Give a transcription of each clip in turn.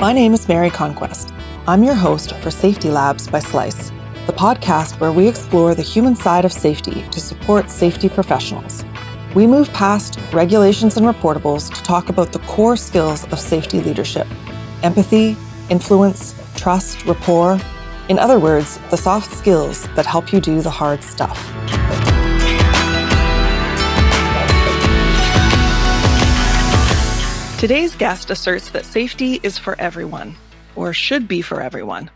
My name is Mary Conquest. I'm your host for Safety Labs by Slice, the podcast where we explore the human side of safety to support safety professionals. We move past regulations and reportables to talk about the core skills of safety leadership: empathy, influence, trust, rapport. In other words, the soft skills that help you do the hard stuff. Today's guest asserts that safety is for everyone, or should be for everyone.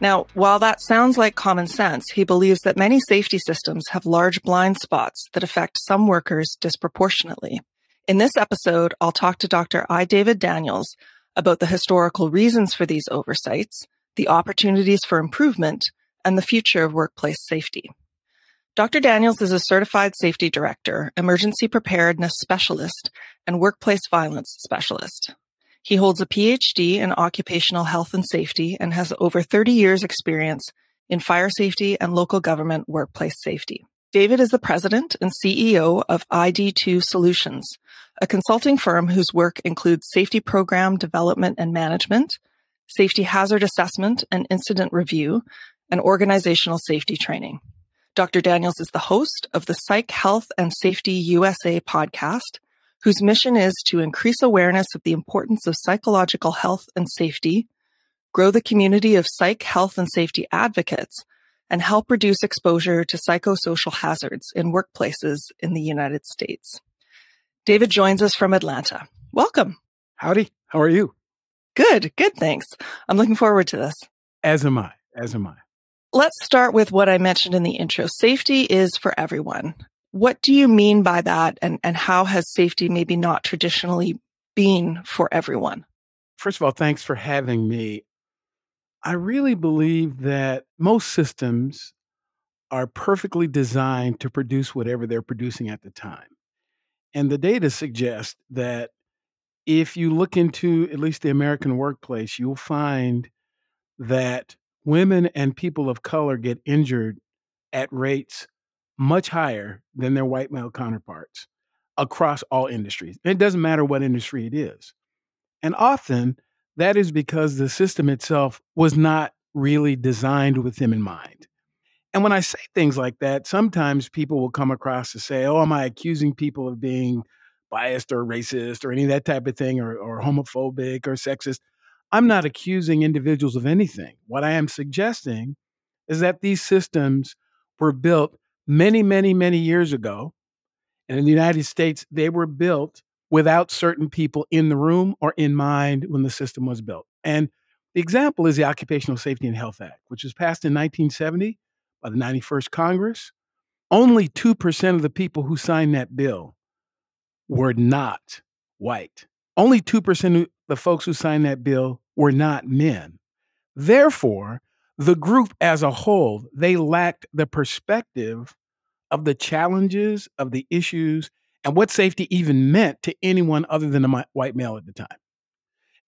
Now, while that sounds like common sense, he believes that many safety systems have large blind spots that affect some workers disproportionately. In this episode, I'll talk to Dr. I. David Daniels about the historical reasons for these oversights, the opportunities for improvement, and the future of workplace safety. Dr. Daniels is a certified safety director, emergency preparedness specialist, and workplace violence specialist. He holds a PhD in occupational health and safety and has over 30 years' experience in fire safety and local government workplace safety. David is the president and CEO of ID2 Solutions, a consulting firm whose work includes safety program development and management, safety hazard assessment and incident review, and organizational safety training. Dr. Daniels is the host of the Psych Health and Safety USA podcast, whose mission is to increase awareness of the importance of psychological health and safety, grow the community of psych health and safety advocates, and help reduce exposure to psychosocial hazards in workplaces in the United States. David joins us from Atlanta. Welcome. Howdy. How are you? Good, thanks. I'm looking forward to this. As am I. Let's start with what I mentioned in the intro. Safety is for everyone. What do you mean by that, and how has safety maybe not traditionally been for everyone? First of all, thanks for having me. I really believe that most systems are perfectly designed to produce whatever they're producing at the time. And the data suggests that if you look into at least the American workplace, you'll find that women and people of color get injured at rates much higher than their white male counterparts across all industries. It doesn't matter what industry it is. And often that is because the system itself was not really designed with them in mind. And when I say things like that, sometimes people will come across to say, oh, am I accusing people of being biased or racist or any of that type of thing, or homophobic or sexist. I'm not accusing individuals of anything. What I am suggesting is that these systems were built many, many, many years ago. And in the United States, they were built without certain people in the room or in mind when the system was built. And the example is the Occupational Safety and Health Act, which was passed in 1970 by the 91st Congress. Only 2% of the people who signed that bill were not white. Only 2% of the folks who signed that bill were not men. Therefore, the group as a whole, they lacked the perspective of the challenges, of the issues, and what safety even meant to anyone other than a white male at the time.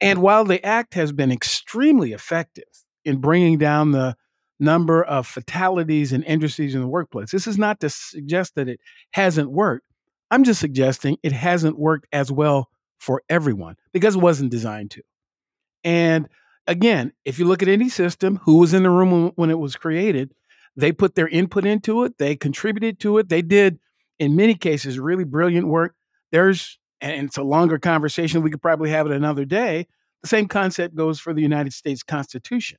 And while the act has been extremely effective in bringing down the number of fatalities and injuries in the workplace, this is not to suggest that it hasn't worked. I'm just suggesting it hasn't worked as well for everyone because it wasn't designed to. And again, if you look at any system, who was in the room when it was created, they put their input into it. They contributed to it. They did, in many cases, really brilliant work. And it's a longer conversation. We could probably have it another day. The same concept goes for the United States Constitution.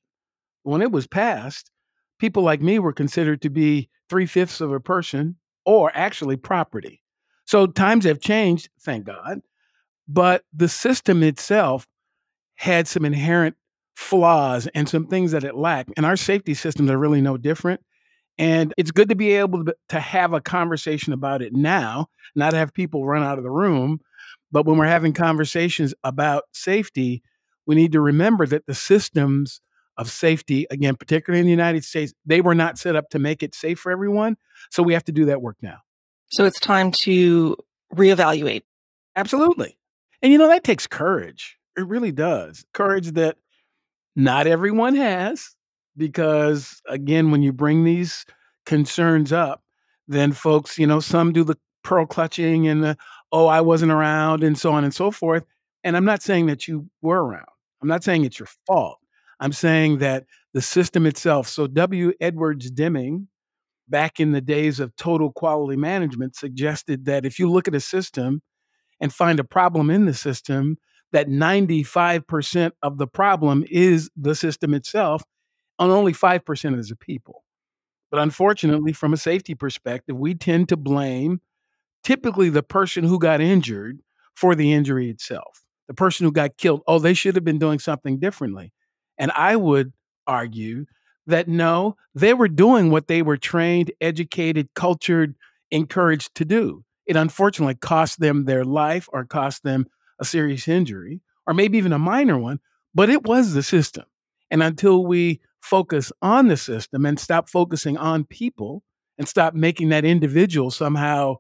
When it was passed, people like me were considered to be 3/5 of a person, or actually property. So times have changed, thank God, but the system itself had some inherent flaws and some things that it lacked. And our safety systems are really no different. And it's good to be able to have a conversation about it now, not have people run out of the room. But when we're having conversations about safety, we need to remember that the systems of safety, again, particularly in the United States, they were not set up to make it safe for everyone. So we have to do that work now. So it's time to reevaluate. Absolutely. And that takes courage. It really does. Courage that not everyone has, because again, when you bring these concerns up, then folks, some do the pearl clutching and the, oh, I wasn't around and so on and so forth. And I'm not saying that you were around. I'm not saying it's your fault. I'm saying that the system itself. So W. Edwards Deming, back in the days of total quality management, suggested that if you look at a system and find a problem in the system, that 95% of the problem is the system itself, and only 5% is the people. But unfortunately, from a safety perspective, we tend to blame typically the person who got injured for the injury itself. The person who got killed, oh, they should have been doing something differently. And I would argue that no, they were doing what they were trained, educated, cultured, encouraged to do. It unfortunately cost them their life or cost them a serious injury or maybe even a minor one, but it was the system. And until we focus on the system and stop focusing on people and stop making that individual somehow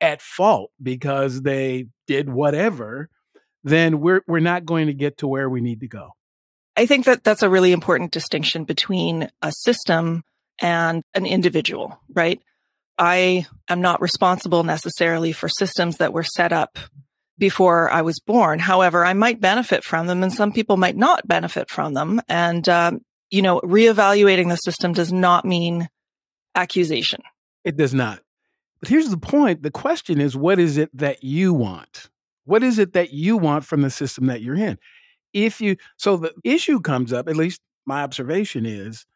at fault because they did whatever, then we're not going to get to where we need to go. I think that that's a really important distinction between a system and an individual, right? I am not responsible necessarily for systems that were set up before I was born. However, I might benefit from them and some people might not benefit from them. And, reevaluating the system does not mean accusation. It does not. But here's the point. The question is, what is it that you want? What is it that you want from the system that you're in? So the issue comes up, at least my observation is,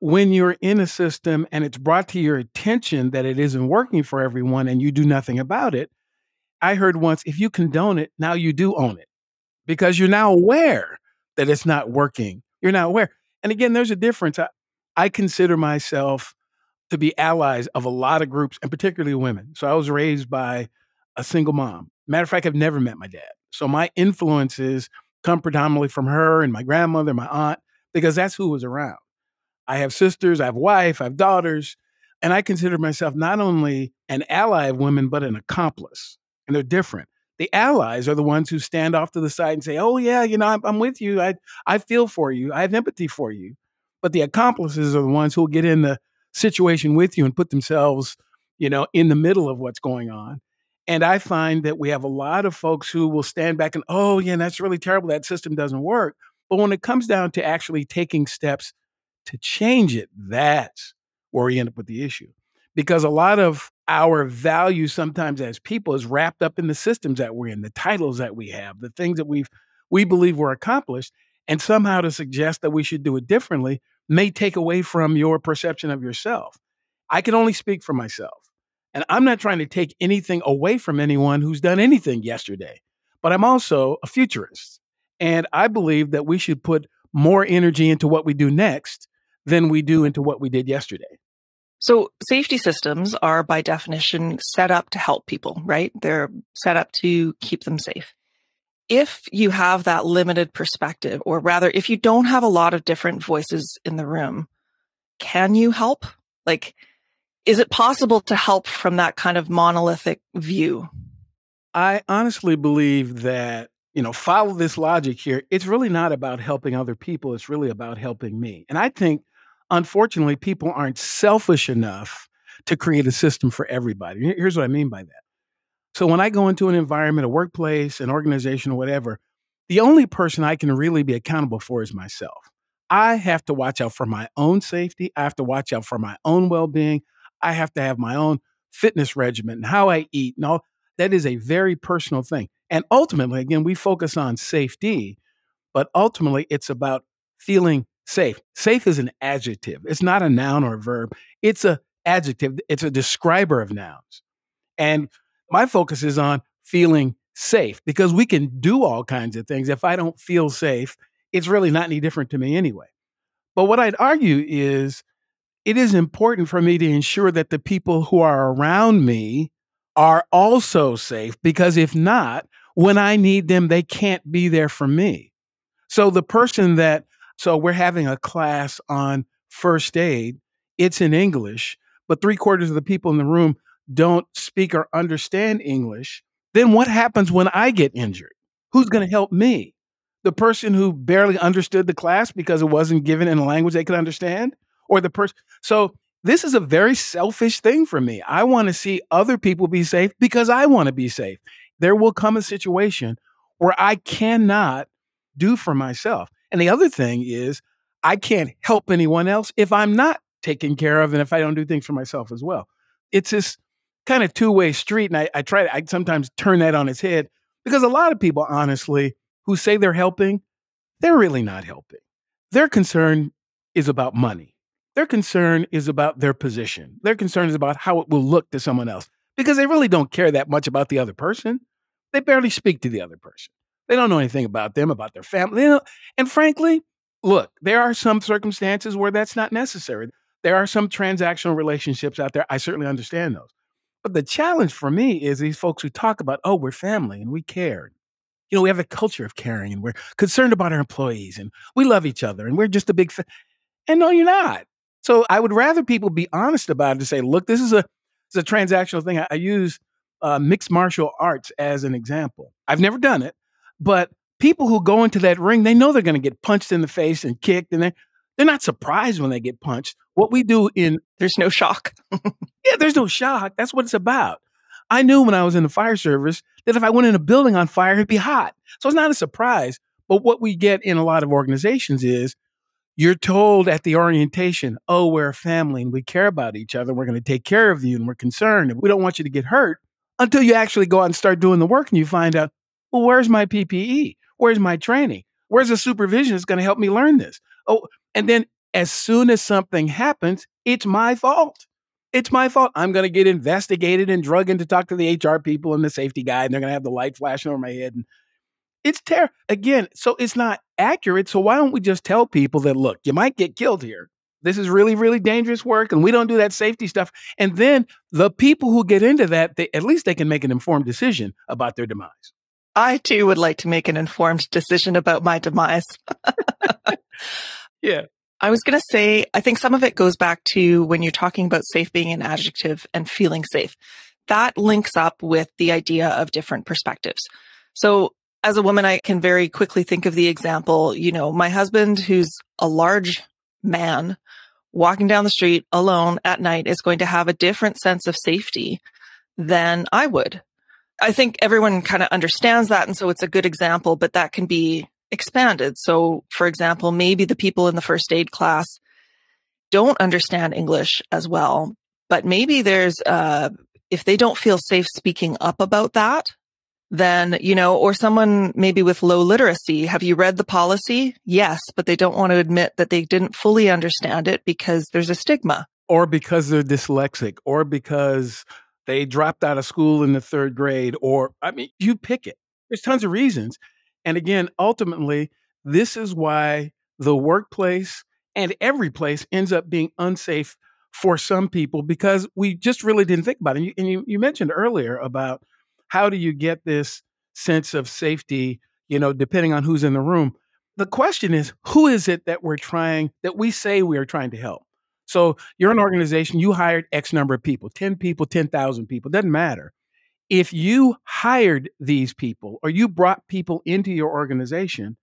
when you're in a system and it's brought to your attention that it isn't working for everyone and you do nothing about it. I heard once, if you condone it, now you do own it because you're now aware that it's not working. You're now aware. And again, there's a difference. I consider myself to be allies of a lot of groups and particularly women. So I was raised by a single mom. Matter of fact, I've never met my dad. So my influences come predominantly from her and my grandmother, my aunt, because that's who was around. I have sisters, I have wife, I have daughters, and I consider myself not only an ally of women, but an accomplice, and they're different. The allies are the ones who stand off to the side and say, oh yeah, I'm with you, I feel for you, I have empathy for you, but the accomplices are the ones who will get in the situation with you and put themselves, in the middle of what's going on. And I find that we have a lot of folks who will stand back and, oh, yeah, that's really terrible. That system doesn't work. But when it comes down to actually taking steps to change it, that's where we end up with the issue. Because a lot of our value sometimes as people is wrapped up in the systems that we're in, the titles that we have, the things that we believe were accomplished. And somehow to suggest that we should do it differently may take away from your perception of yourself. I can only speak for myself. And I'm not trying to take anything away from anyone who's done anything yesterday, but I'm also a futurist. And I believe that we should put more energy into what we do next than we do into what we did yesterday. So safety systems are by definition set up to help people, right? They're set up to keep them safe. If you have that limited perspective, or rather, if you don't have a lot of different voices in the room, can you help? Is it possible to help from that kind of monolithic view? I honestly believe that, follow this logic here. It's really not about helping other people. It's really about helping me. And I think, unfortunately, people aren't selfish enough to create a system for everybody. Here's what I mean by that. So when I go into an environment, a workplace, an organization, or whatever, the only person I can really be accountable for is myself. I have to watch out for my own safety. I have to watch out for my own well-being. I have to have my own fitness regimen and how I eat and all. That is a very personal thing. And ultimately, again, we focus on safety, but ultimately it's about feeling safe. Safe is an adjective. It's not a noun or a verb. It's an adjective. It's a describer of nouns. And my focus is on feeling safe because we can do all kinds of things. If I don't feel safe, it's really not any different to me anyway. But what I'd argue is, it is important for me to ensure that the people who are around me are also safe, because if not, when I need them, they can't be there for me. So we're having a class on first aid. It's in English, but 3/4 of the people in the room don't speak or understand English. Then what happens when I get injured? Who's going to help me? The person who barely understood the class because it wasn't given in a language they could understand? Or the person. So this is a very selfish thing for me. I want to see other people be safe because I want to be safe. There will come a situation where I cannot do for myself. And the other thing is, I can't help anyone else if I'm not taken care of and if I don't do things for myself as well. It's this kind of two-way street. And I sometimes turn that on its head, because a lot of people, honestly, who say they're helping, they're really not helping. Their concern is about money. Their concern is about their position. Their concern is about how it will look to someone else, because they really don't care that much about the other person. They barely speak to the other person. They don't know anything about them, about their family. And frankly, look, there are some circumstances where that's not necessary. There are some transactional relationships out there. I certainly understand those. But the challenge for me is these folks who talk about, oh, we're family and we care. You know, we have a culture of caring and we're concerned about our employees and we love each other and we're just a big fan. And no, you're not. So I would rather people be honest about it and say, look, this is a transactional thing. I use mixed martial arts as an example. I've never done it, but people who go into that ring, they know they're going to get punched in the face and kicked, and they're not surprised when they get punched. What we do in... There's no shock. Yeah, there's no shock. That's what it's about. I knew when I was in the fire service that if I went in a building on fire, it'd be hot. So it's not a surprise. But what we get in a lot of organizations is you're told at the orientation, oh, we're a family and we care about each other. We're going to take care of you and we're concerned and we don't want you to get hurt, until you actually go out and start doing the work and you find out, well, where's my PPE? Where's my training? Where's the supervision that's going to help me learn this? Oh, and then as soon as something happens, it's my fault. It's my fault. I'm going to get investigated and drug in to talk to the HR people and the safety guy, and they're going to have the light flashing over my head. And it's terrible. Again, so it's not accurate. So why don't we just tell people that, look, you might get killed here. This is really, really dangerous work, and we don't do that safety stuff. And then the people who get into that, at least they can make an informed decision about their demise. I, too, would like to make an informed decision about my demise. Yeah. I was going to say, I think some of it goes back to when you're talking about safe being an adjective and feeling safe. That links up with the idea of different perspectives. So as a woman, I can very quickly think of the example, you know, my husband, who's a large man, walking down the street alone at night is going to have a different sense of safety than I would. I think everyone kind of understands that. And so it's a good example, but that can be expanded. So, for example, maybe the people in the first aid class don't understand English as well, but maybe there's, if they don't feel safe speaking up about that, then, you know, or someone maybe with low literacy, have you read the policy? Yes, but they don't want to admit that they didn't fully understand it because there's a stigma. Or because they're dyslexic, or because they dropped out of school in the third grade, or, I mean, you pick it. There's tons of reasons. And again, ultimately, this is why the workplace and every place ends up being unsafe for some people, because we just really didn't think about it. And you mentioned earlier about how do you get this sense of safety, you know, depending on who's in the room. The question is, who is it that we say we are trying to help? So you're an organization, you hired X number of people, 10 people, 10,000 people, doesn't matter. If you hired these people or you brought people into your organization,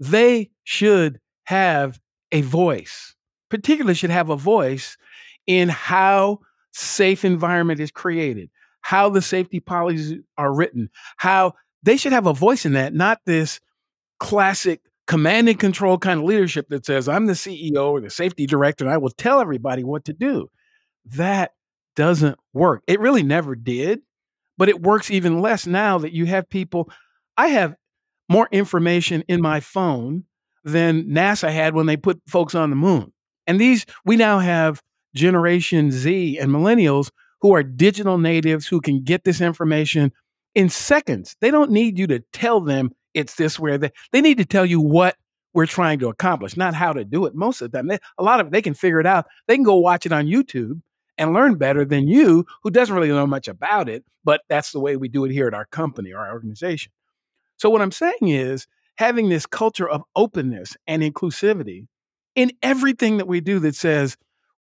they should have a voice, particularly should have a voice in how safe environment is created, how the safety policies are written, how they should have a voice in that, not this classic command and control kind of leadership that says, I'm the CEO or the safety director, and I will tell everybody what to do. That doesn't work. It really never did. But it works even less now that you have people. I have more information in my phone than NASA had when they put folks on the moon. And we now have Generation Z and millennials who are digital natives who can get this information in seconds. They don't need you to tell them it's this way. They need to tell you what we're trying to accomplish, not how to do it most of the time. They can figure it out. They can go watch it on YouTube and learn better than you, who doesn't really know much about it, but that's the way we do it here at our company or our organization. So what I'm saying is having this culture of openness and inclusivity in everything that we do that says,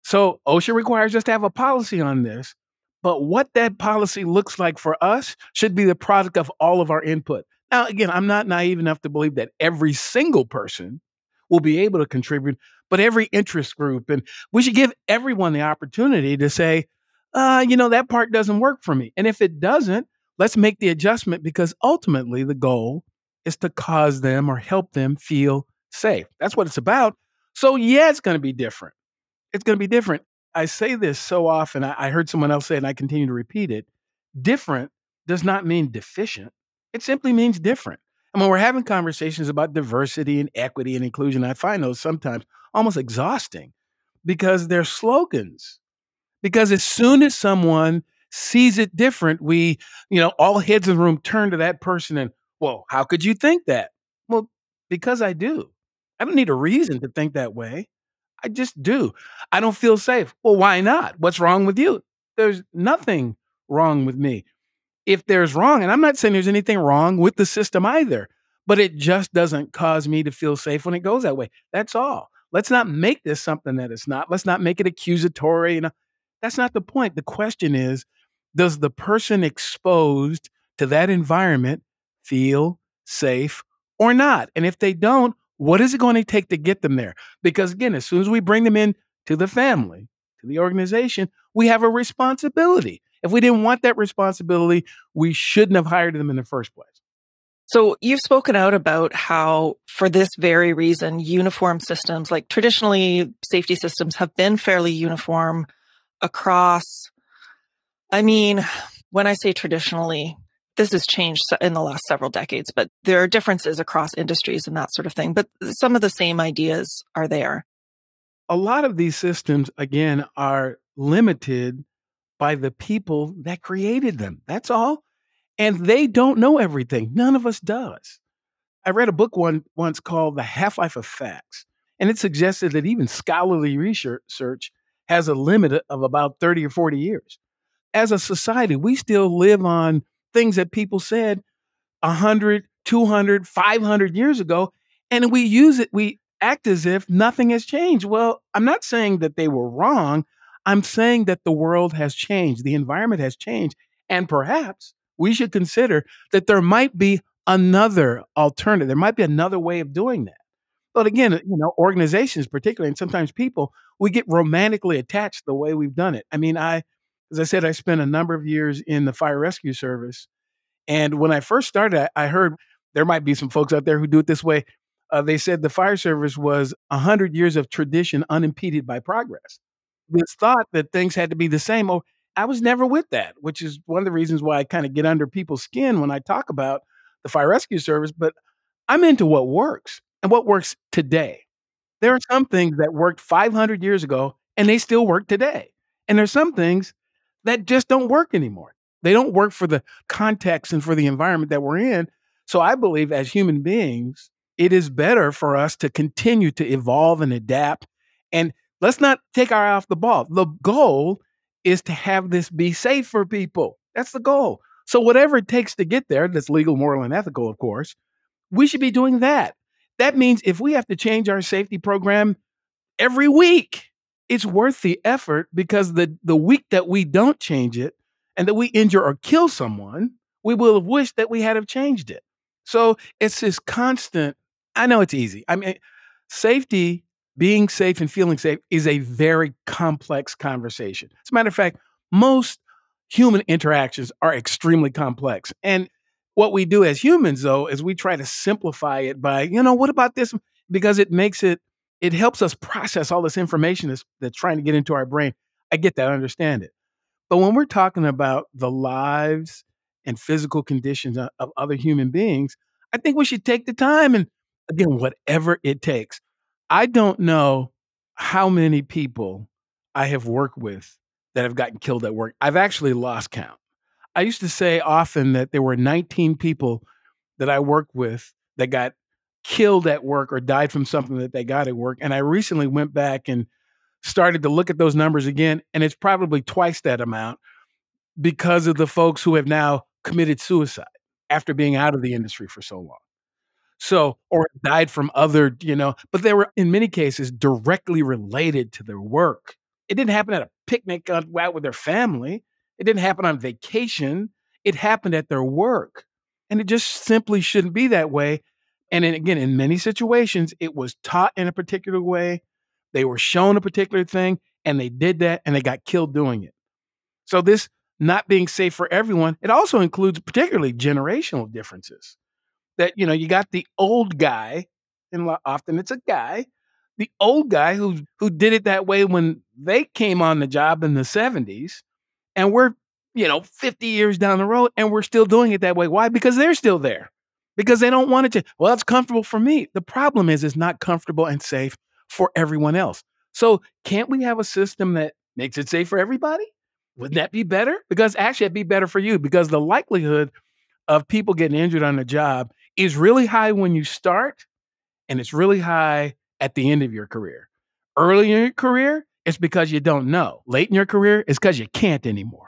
so OSHA requires us to have a policy on this, but what that policy looks like for us should be the product of all of our input. Now, again, I'm not naive enough to believe that every single person will be able to contribute, but every interest group. And we should give everyone the opportunity to say, you know, that part doesn't work for me. And if it doesn't, let's make the adjustment, because ultimately the goal is to cause them or help them feel safe. That's what it's about. So yeah, it's going to be different. It's going to be different. I say this so often. I heard someone else say it and I continue to repeat it. Different does not mean deficient. It simply means different. And when we're having conversations about diversity and equity and inclusion, I find those sometimes almost exhausting because they're slogans. Because as soon as someone sees it different, we, all heads in the room turn to that person and, well, how could you think that? Well, because I do. I don't need a reason to think that way. I just do. I don't feel safe. Well, why not? What's wrong with you? There's nothing wrong with me. If there's wrong, and I'm not saying there's anything wrong with the system either, but it just doesn't cause me to feel safe when it goes that way. That's all. Let's not make this something that it's not. Let's not make it accusatory. That's not the point. The question is, does the person exposed to that environment feel safe or not? And if they don't, what is it going to take to get them there? Because again, as soon as we bring them in to the family, to the organization, we have a responsibility. If we didn't want that responsibility, we shouldn't have hired them in the first place. So you've spoken out about how, for this very reason, uniform systems, like traditionally safety systems, have been fairly uniform across. I mean, when I say traditionally, this has changed in the last several decades, but there are differences across industries and that sort of thing. But some of the same ideas are there. A lot of these systems, again, are limited by the people that created them. That's all. And they don't know everything. None of us does. I read a book once called The Half-Life of Facts, and it suggested that even scholarly research has a limit of about 30 or 40 years. As a society, we still live on things that people said 100, 200, 500 years ago, and we use it, we act as if nothing has changed. Well, I'm not saying that they were wrong. I'm saying that the world has changed, the environment has changed, and perhaps we should consider that there might be another alternative. There might be another way of doing that. But again, organizations particularly, and sometimes people, we get romantically attached the way we've done it. I mean, as I said, I spent a number of years in the fire rescue service. And when I first started, I heard there might be some folks out there who do it this way. They said the fire service was 100 years of tradition unimpeded by progress. This thought that things had to be the same. Oh, I was never with that, which is one of the reasons why I kind of get under people's skin when I talk about the fire rescue service. But I'm into what works and what works today. There are some things that worked 500 years ago and they still work today. And there's some things that just don't work anymore. They don't work for the context and for the environment that we're in. So I believe as human beings, it is better for us to continue to evolve and adapt. And let's not take our eye off the ball. The goal is to have this be safe for people. That's the goal. So whatever it takes to get there, that's legal, moral, and ethical, of course, we should be doing that. That means if we have to change our safety program every week, it's worth the effort, because the week that we don't change it and that we injure or kill someone, we will have wished that we had changed it. So it's this constant, I know it's easy. I mean, safety, being safe and feeling safe is a very complex conversation. As a matter of fact, most human interactions are extremely complex. And what we do as humans, though, is we try to simplify it by, what about this? Because it helps us process all this information that's trying to get into our brain. I get that, I understand it. But when we're talking about the lives and physical conditions of other human beings, I think we should take the time and, again, whatever it takes. I don't know how many people I have worked with that have gotten killed at work. I've actually lost count. I used to say often that there were 19 people that I worked with that got killed at work or died from something that they got at work. And I recently went back and started to look at those numbers again. And it's probably twice that amount because of the folks who have now committed suicide after being out of the industry for so long. So, or died from other, but they were in many cases directly related to their work. It didn't happen at a picnic out with their family. It didn't happen on vacation. It happened at their work. And it just simply shouldn't be that way. And then again, in many situations, it was taught in a particular way. They were shown a particular thing, and they did that, and they got killed doing it. So this not being safe for everyone, it also includes particularly generational differences. that, you know, you got the old guy, and often it's a guy, the old guy who did it that way when they came on the job in the 70s, and we're, you know, 50 years down the road, and we're still doing it that way. Why? Because they're still there. Because they don't want it to. Well, it's comfortable for me. The problem is it's not comfortable and safe for everyone else. So can't we have a system that makes it safe for everybody? Wouldn't that be better? Because actually it'd be better for you, because the likelihood of people getting injured on the job is really high when you start, and it's really high at the end of your career. Early in your career, it's because you don't know. Late in your career, it's because you can't anymore.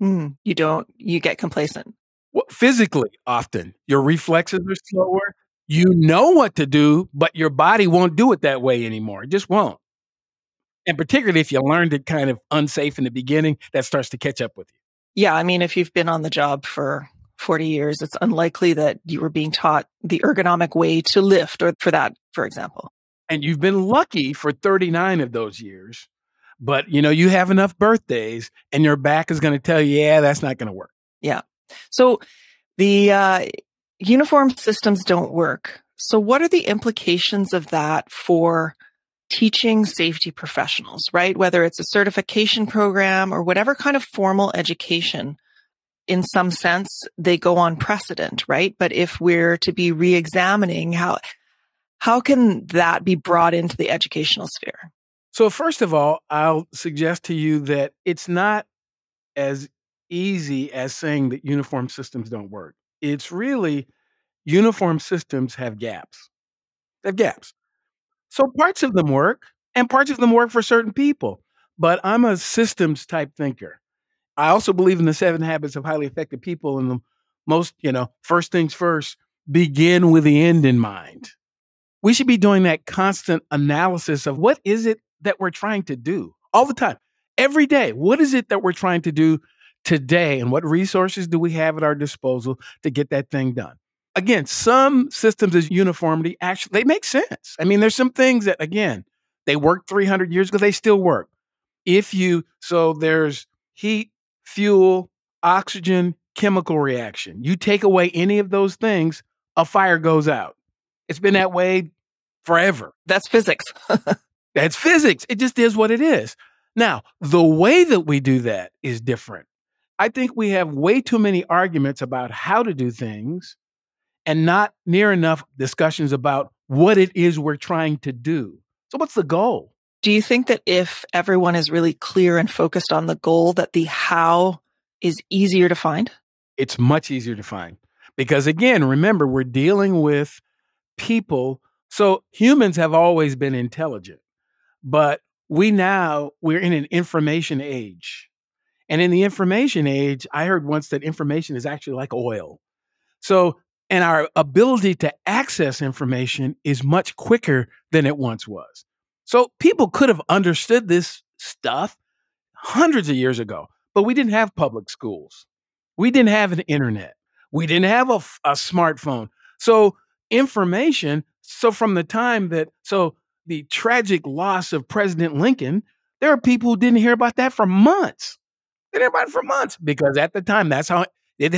You get complacent. Well, physically, often your reflexes are slower. You know what to do, but your body won't do it that way anymore. It just won't. And particularly if you learned it kind of unsafe in the beginning, that starts to catch up with you. Yeah. I mean, if you've been on the job for 40 years, it's unlikely that you were being taught the ergonomic way to lift, or for that, for example. And you've been lucky for 39 of those years, but you know, you have enough birthdays and your back is going to tell you, yeah, that's not going to work. Yeah. So the uniform systems don't work. So what are the implications of that for teaching safety professionals, right? Whether it's a certification program or whatever kind of formal education, in some sense, they go on precedent, right? But if we're to be re-examining, how can that be brought into the educational sphere? So first of all, I'll suggest to you that it's not as easy as saying that uniform systems don't work. It's really uniform systems have gaps. They have gaps. So parts of them work, and parts of them work for certain people. But I'm a systems type thinker. I also believe in the 7 habits of highly effective people, and the most, you know, first things first, begin with the end in mind. We should be doing that constant analysis of what is it that we're trying to do all the time, every day. What is it that we're trying to do today, and what resources do we have at our disposal to get that thing done? Again, some systems as uniformity, actually, they make sense. I mean, there's some things that, again, they worked 300 years ago, they still work. So there's heat, fuel, oxygen, chemical reaction. You take away any of those things, a fire goes out. It's been that way forever. That's physics. That's physics. It just is what it is. Now, the way that we do that is different. I think we have way too many arguments about how to do things, and not near enough discussions about what it is we're trying to do. So what's the goal? Do you think that if everyone is really clear and focused on the goal, that the how is easier to find? It's much easier to find. Because again, remember, we're dealing with people. So humans have always been intelligent, but we're in an information age. And in the information age, I heard once that information is actually like oil. And our ability to access information is much quicker than it once was. So people could have understood this stuff hundreds of years ago, but we didn't have public schools. We didn't have an internet. We didn't have a smartphone. So from the time that, the tragic loss of President Lincoln, there are people who didn't hear about that for months. They didn't hear about it for months because at the time, that's how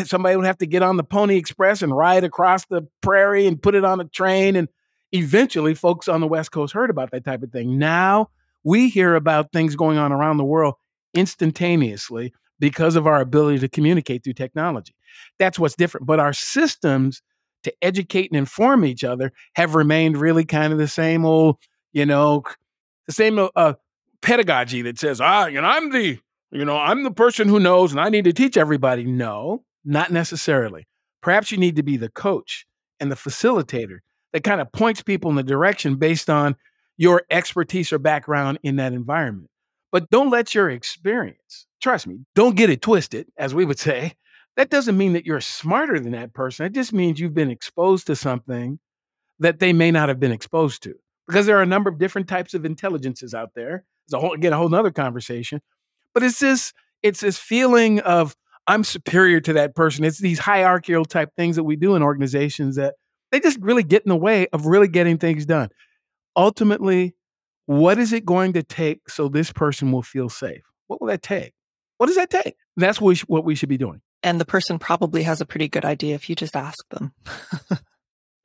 somebody would have to get on the Pony Express and ride across the prairie and put it on a train. And eventually folks on the West Coast heard about that type of thing. Now we hear about things going on around the world instantaneously because of our ability to communicate through technology. That's what's different. But our systems to educate and inform each other have remained really kind of the same old, pedagogy that says, I'm the person who knows and I need to teach everybody. No, not necessarily. Perhaps you need to be the coach and the facilitator that kind of points people in the direction based on your expertise or background in that environment. But don't let your experience, trust me, don't get it twisted, as we would say. That doesn't mean that you're smarter than that person. It just means you've been exposed to something that they may not have been exposed to, because there are a number of different types of intelligences out there. It's a whole nother conversation. But it's this feeling of I'm superior to that person. It's these hierarchical type things that we do in organizations that they just really get in the way of really getting things done. Ultimately, what is it going to take so this person will feel safe? What will that take? What does that take? That's what we should be doing. And the person probably has a pretty good idea if you just ask them.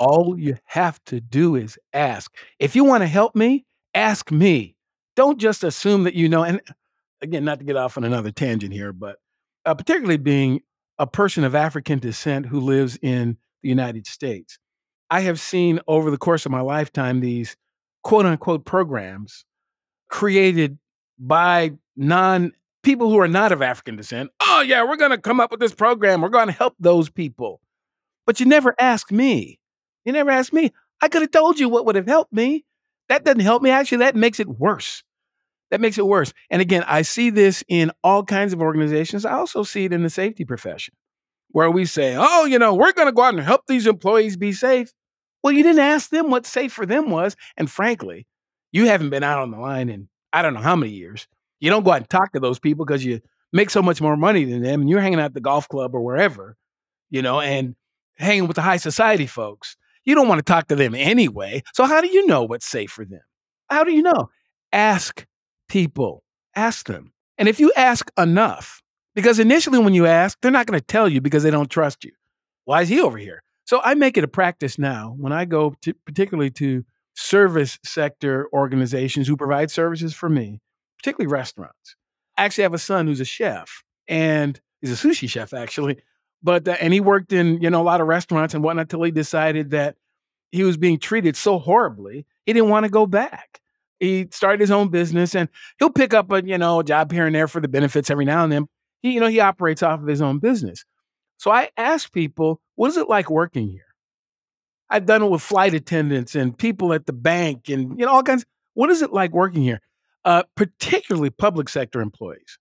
All you have to do is ask. If you want to help me, ask me. Don't just assume that you know. And again, not to get off on another tangent here, but particularly being a person of African descent who lives in the United States, I have seen over the course of my lifetime these quote unquote programs created by people who are not of African descent. Oh yeah, we're going to come up with this program. We're going to help those people. But you never asked me. You never asked me. I could have told you what would have helped me. That doesn't help me. Actually, that makes it worse. That makes it worse. And again, I see this in all kinds of organizations. I also see it in the safety profession where we say, oh, we're going to go out and help these employees be safe. Well, you didn't ask them what safe for them was. And frankly, you haven't been out on the line in I don't know how many years. You don't go out and talk to those people because you make so much more money than them. And you're hanging out at the golf club or wherever, and hanging with the high society folks. You don't want to talk to them anyway. So how do you know what's safe for them? How do you know? Ask people. Ask them. And if you ask enough, because initially when you ask, they're not going to tell you because they don't trust you. Why is he over here? So I make it a practice now when I go to, particularly to service sector organizations who provide services for me, particularly restaurants. I actually have a son who's a chef, and he's a sushi chef, actually. But and he worked in, a lot of restaurants and whatnot until he decided that he was being treated so horribly, he didn't want to go back. He started his own business, and he'll pick up a job here and there for the benefits every now and then. He, he operates off of his own business. So I ask people, what is it like working here? I've done it with flight attendants and people at the bank and, all kinds. What is it like working here? Particularly public sector employees.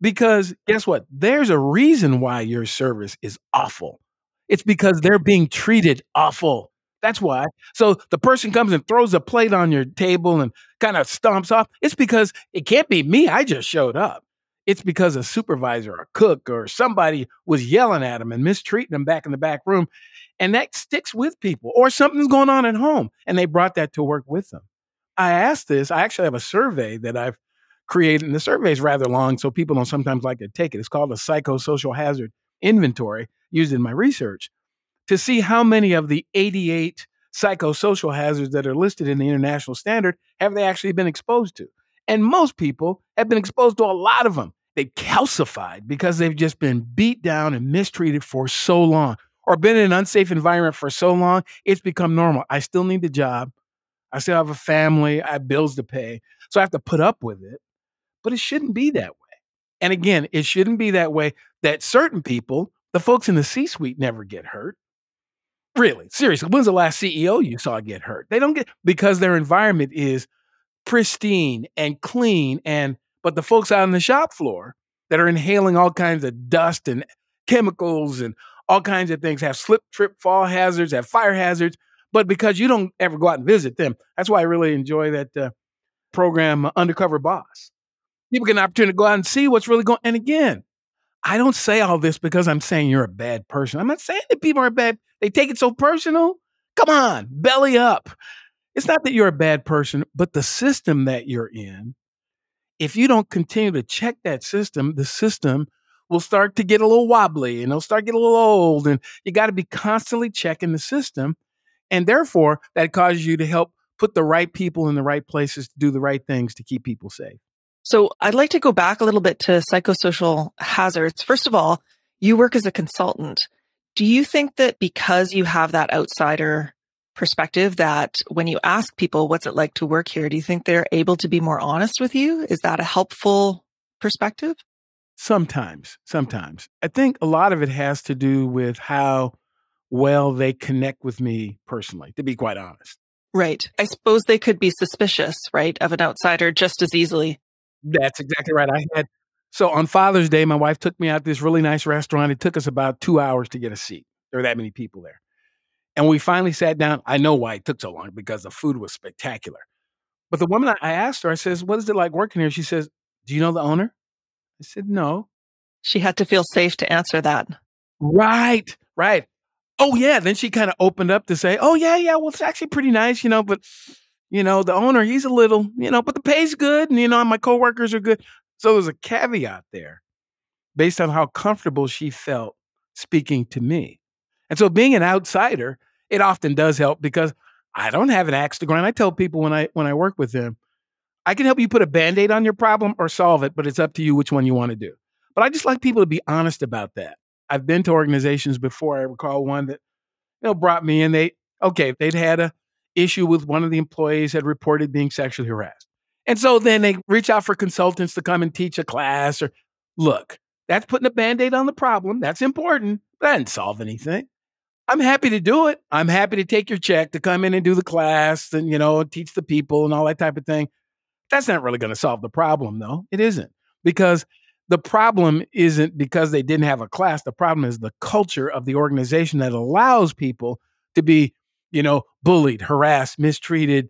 Because guess what? There's a reason why your service is awful. It's because they're being treated awful. That's why. So the person comes and throws a plate on your table and kind of stomps off. It's because it can't be me. I just showed up. It's because a supervisor or a cook or somebody was yelling at them and mistreating them back in the back room. And that sticks with people, or something's going on at home. And they brought that to work with them. I asked this. I actually have a survey that I've created, and the survey is rather long, so people don't sometimes like to take it. It's called a psychosocial hazard inventory, used in my research to see how many of the 88 psychosocial hazards that are listed in the international standard have they actually been exposed to. And most people have been exposed to a lot of them. They calcified because they've just been beat down and mistreated for so long, or been in an unsafe environment for so long, it's become normal. I still need the job. I still have a family. I have bills to pay. So I have to put up with it. But it shouldn't be that way. And again, it shouldn't be that way that certain people, the folks in the C-suite, never get hurt. Really, seriously, when's the last CEO you saw get hurt? They don't get, because their environment is pristine and clean. But the folks out on the shop floor that are inhaling all kinds of dust and chemicals and all kinds of things, have slip, trip, fall hazards, have fire hazards. But because you don't ever go out and visit them, that's why I really enjoy that program, Undercover Boss. People get an opportunity to go out and see what's really going on. And again, I don't say all this because I'm saying you're a bad person. I'm not saying that people are bad. They take it so personal. Come on, belly up. It's not that you're a bad person, but the system that you're in, if you don't continue to check that system, the system will start to get a little wobbly and it'll start getting a little old. And you got to be constantly checking the system. And therefore, that causes you to help put the right people in the right places to do the right things to keep people safe. So I'd like to go back a little bit to psychosocial hazards. First of all, you work as a consultant. Do you think that because you have that outsider perspective, that when you ask people, what's it like to work here, do you think they're able to be more honest with you? Is that a helpful perspective? Sometimes. I think a lot of it has to do with how well they connect with me personally, to be quite honest. Right. I suppose they could be suspicious, right, of an outsider just as easily. That's exactly right. So on Father's Day, my wife took me out to this really nice restaurant. It took us about 2 hours to get a seat. There were that many people there. And we finally sat down. I know why it took so long, because the food was spectacular. But the woman, I asked her, I says, what is it like working here? She says, do you know the owner? I said, no. She had to feel safe to answer that. Right. Oh, yeah. Then she kind of opened up to say, oh, yeah. Well, it's actually pretty nice, but, the owner, he's a little, but the pay's good. And, my coworkers are good. So there's a caveat there based on how comfortable she felt speaking to me. And so being an outsider, it often does help because I don't have an axe to grind. I tell people when I work with them, I can help you put a Band-Aid on your problem or solve it, but it's up to you which one you want to do. But I just like people to be honest about that. I've been to organizations before. I recall one that brought me in. They'd had a issue with one of the employees had reported being sexually harassed. And so then they reach out for consultants to come and teach a class or look, that's putting a Band-Aid on the problem. That's important. But that didn't solve anything. I'm happy to do it. I'm happy to take your check to come in and do the class and, teach the people and all that type of thing. That's not really going to solve the problem, though. It isn't, because the problem isn't because they didn't have a class. The problem is the culture of the organization that allows people to be, bullied, harassed, mistreated.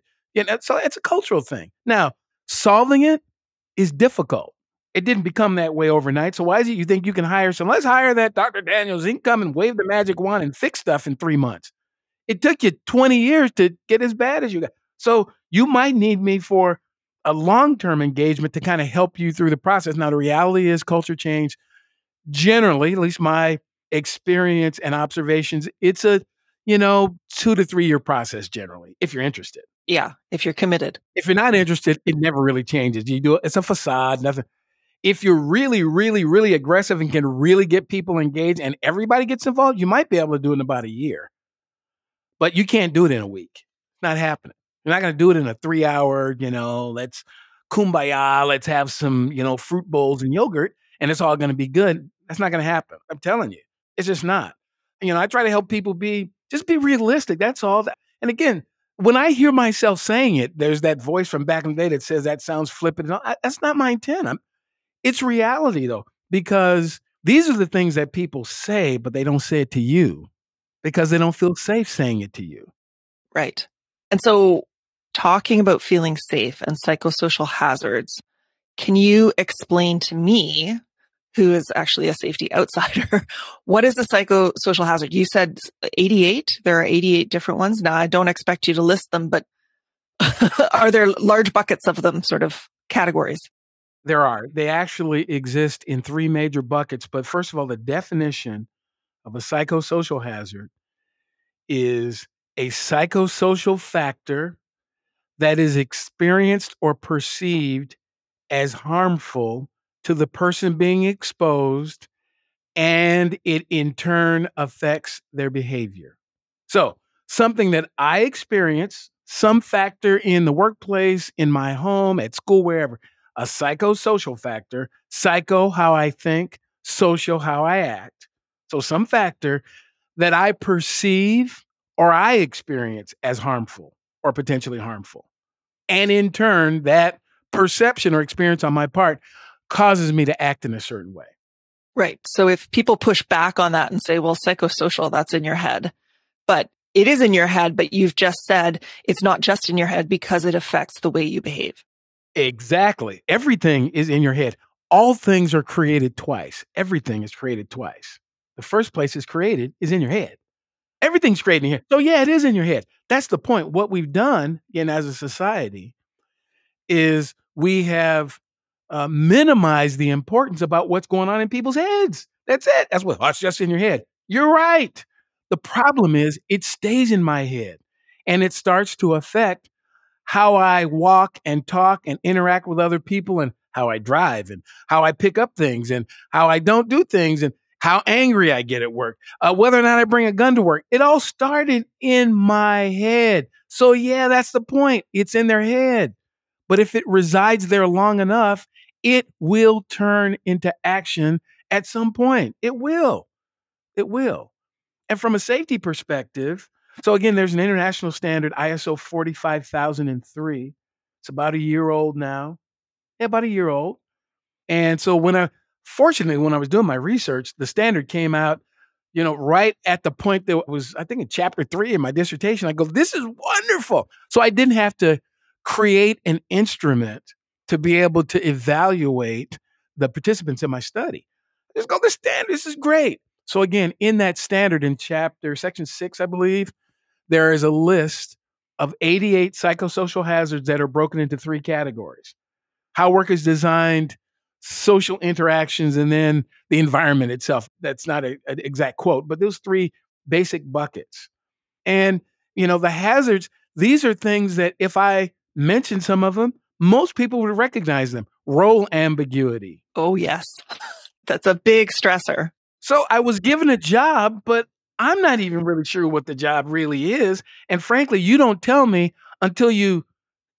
So it's a cultural thing. Now, solving it is difficult. It didn't become that way overnight. So why is it you think you can hire someone? Let's hire that Dr. Daniels. He can come and wave the magic wand and fix stuff in 3 months. It took you 20 years to get as bad as you got. So you might need me for a long-term engagement to kind of help you through the process. Now, the reality is culture change, generally, at least my experience and observations, it's a, 2 to 3 year process generally, if you're interested. Yeah, if you're committed. If you're not interested, it never really changes. You do it, it's a facade, nothing. If you're really, really, really aggressive and can really get people engaged and everybody gets involved, you might be able to do it in about a year. But you can't do it in a week. It's not happening. You're not going to do it in a 3 hour, let's kumbaya, let's have some, fruit bowls and yogurt, and it's all going to be good. That's not going to happen. I'm telling you, it's just not. I try to help people just be realistic. That's all. And again, when I hear myself saying it, there's that voice from back in the day that says that sounds flippant. That's not my intent. It's reality, though, because these are the things that people say, but they don't say it to you because they don't feel safe saying it to you. Right. And so talking about feeling safe and psychosocial hazards, can you explain to me, who is actually a safety outsider, what is a psychosocial hazard? You said 88. There are 88 different ones. Now, I don't expect you to list them, but are there large buckets of them, sort of categories? There are. They actually exist in three major buckets. But first of all, the definition of a psychosocial hazard is a psychosocial factor that is experienced or perceived as harmful to the person being exposed, and it in turn affects their behavior. So something that I experience, some factor in the workplace, in my home, at school, wherever. A psychosocial factor, psycho, how I think, social, how I act. So some factor that I perceive or I experience as harmful or potentially harmful. And in turn, that perception or experience on my part causes me to act in a certain way. Right. So if people push back on that and say, well, psychosocial, that's in your head. But it is in your head, but you've just said it's not just in your head because it affects the way you behave. Exactly. Everything is in your head. All things are created twice. Everything is created twice. The first place it's created is in your head. Everything's created in your head. So yeah, it is in your head. That's the point. What we've done as a society is we have minimized the importance about what's going on in people's heads. That's it. That's what. It's just in your head. You're right. The problem is it stays in my head and it starts to affect how I walk and talk and interact with other people and how I drive and how I pick up things and how I don't do things and how angry I get at work, whether or not I bring a gun to work. It all started in my head. So yeah, that's the point. It's in their head. But if it resides there long enough, it will turn into action at some point. It will. And from a safety perspective, so again, there's an international standard, ISO 45003. It's about a year old now. Yeah, about a year old. And so fortunately, when I was doing my research, the standard came out, right at the point that was, I think, in chapter 3 in my dissertation. I go, this is wonderful. So I didn't have to create an instrument to be able to evaluate the participants in my study. Just go, the standard, this is great. So again, in that standard in section 6, I believe, there is a list of 88 psychosocial hazards that are broken into three categories: how work is designed, social interactions, and then the environment itself. That's not an exact quote, but those three basic buckets. And, you know, the hazards, these are things that if I mention some of them, most people would recognize them. Role ambiguity. Oh, yes. That's a big stressor. So I was given a job, but I'm not even really sure what the job really is. And frankly, you don't tell me until you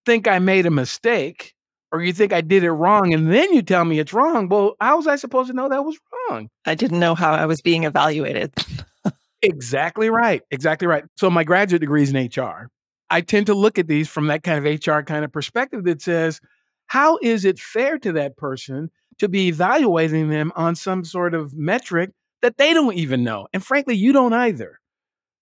think I made a mistake or you think I did it wrong. And then you tell me it's wrong. Well, how was I supposed to know that was wrong? I didn't know how I was being evaluated. Exactly right. Exactly right. So my graduate degree is in HR. I tend to look at these from that kind of HR kind of perspective that says, how is it fair to that person to be evaluating them on some sort of metric that they don't even know? And frankly, you don't either.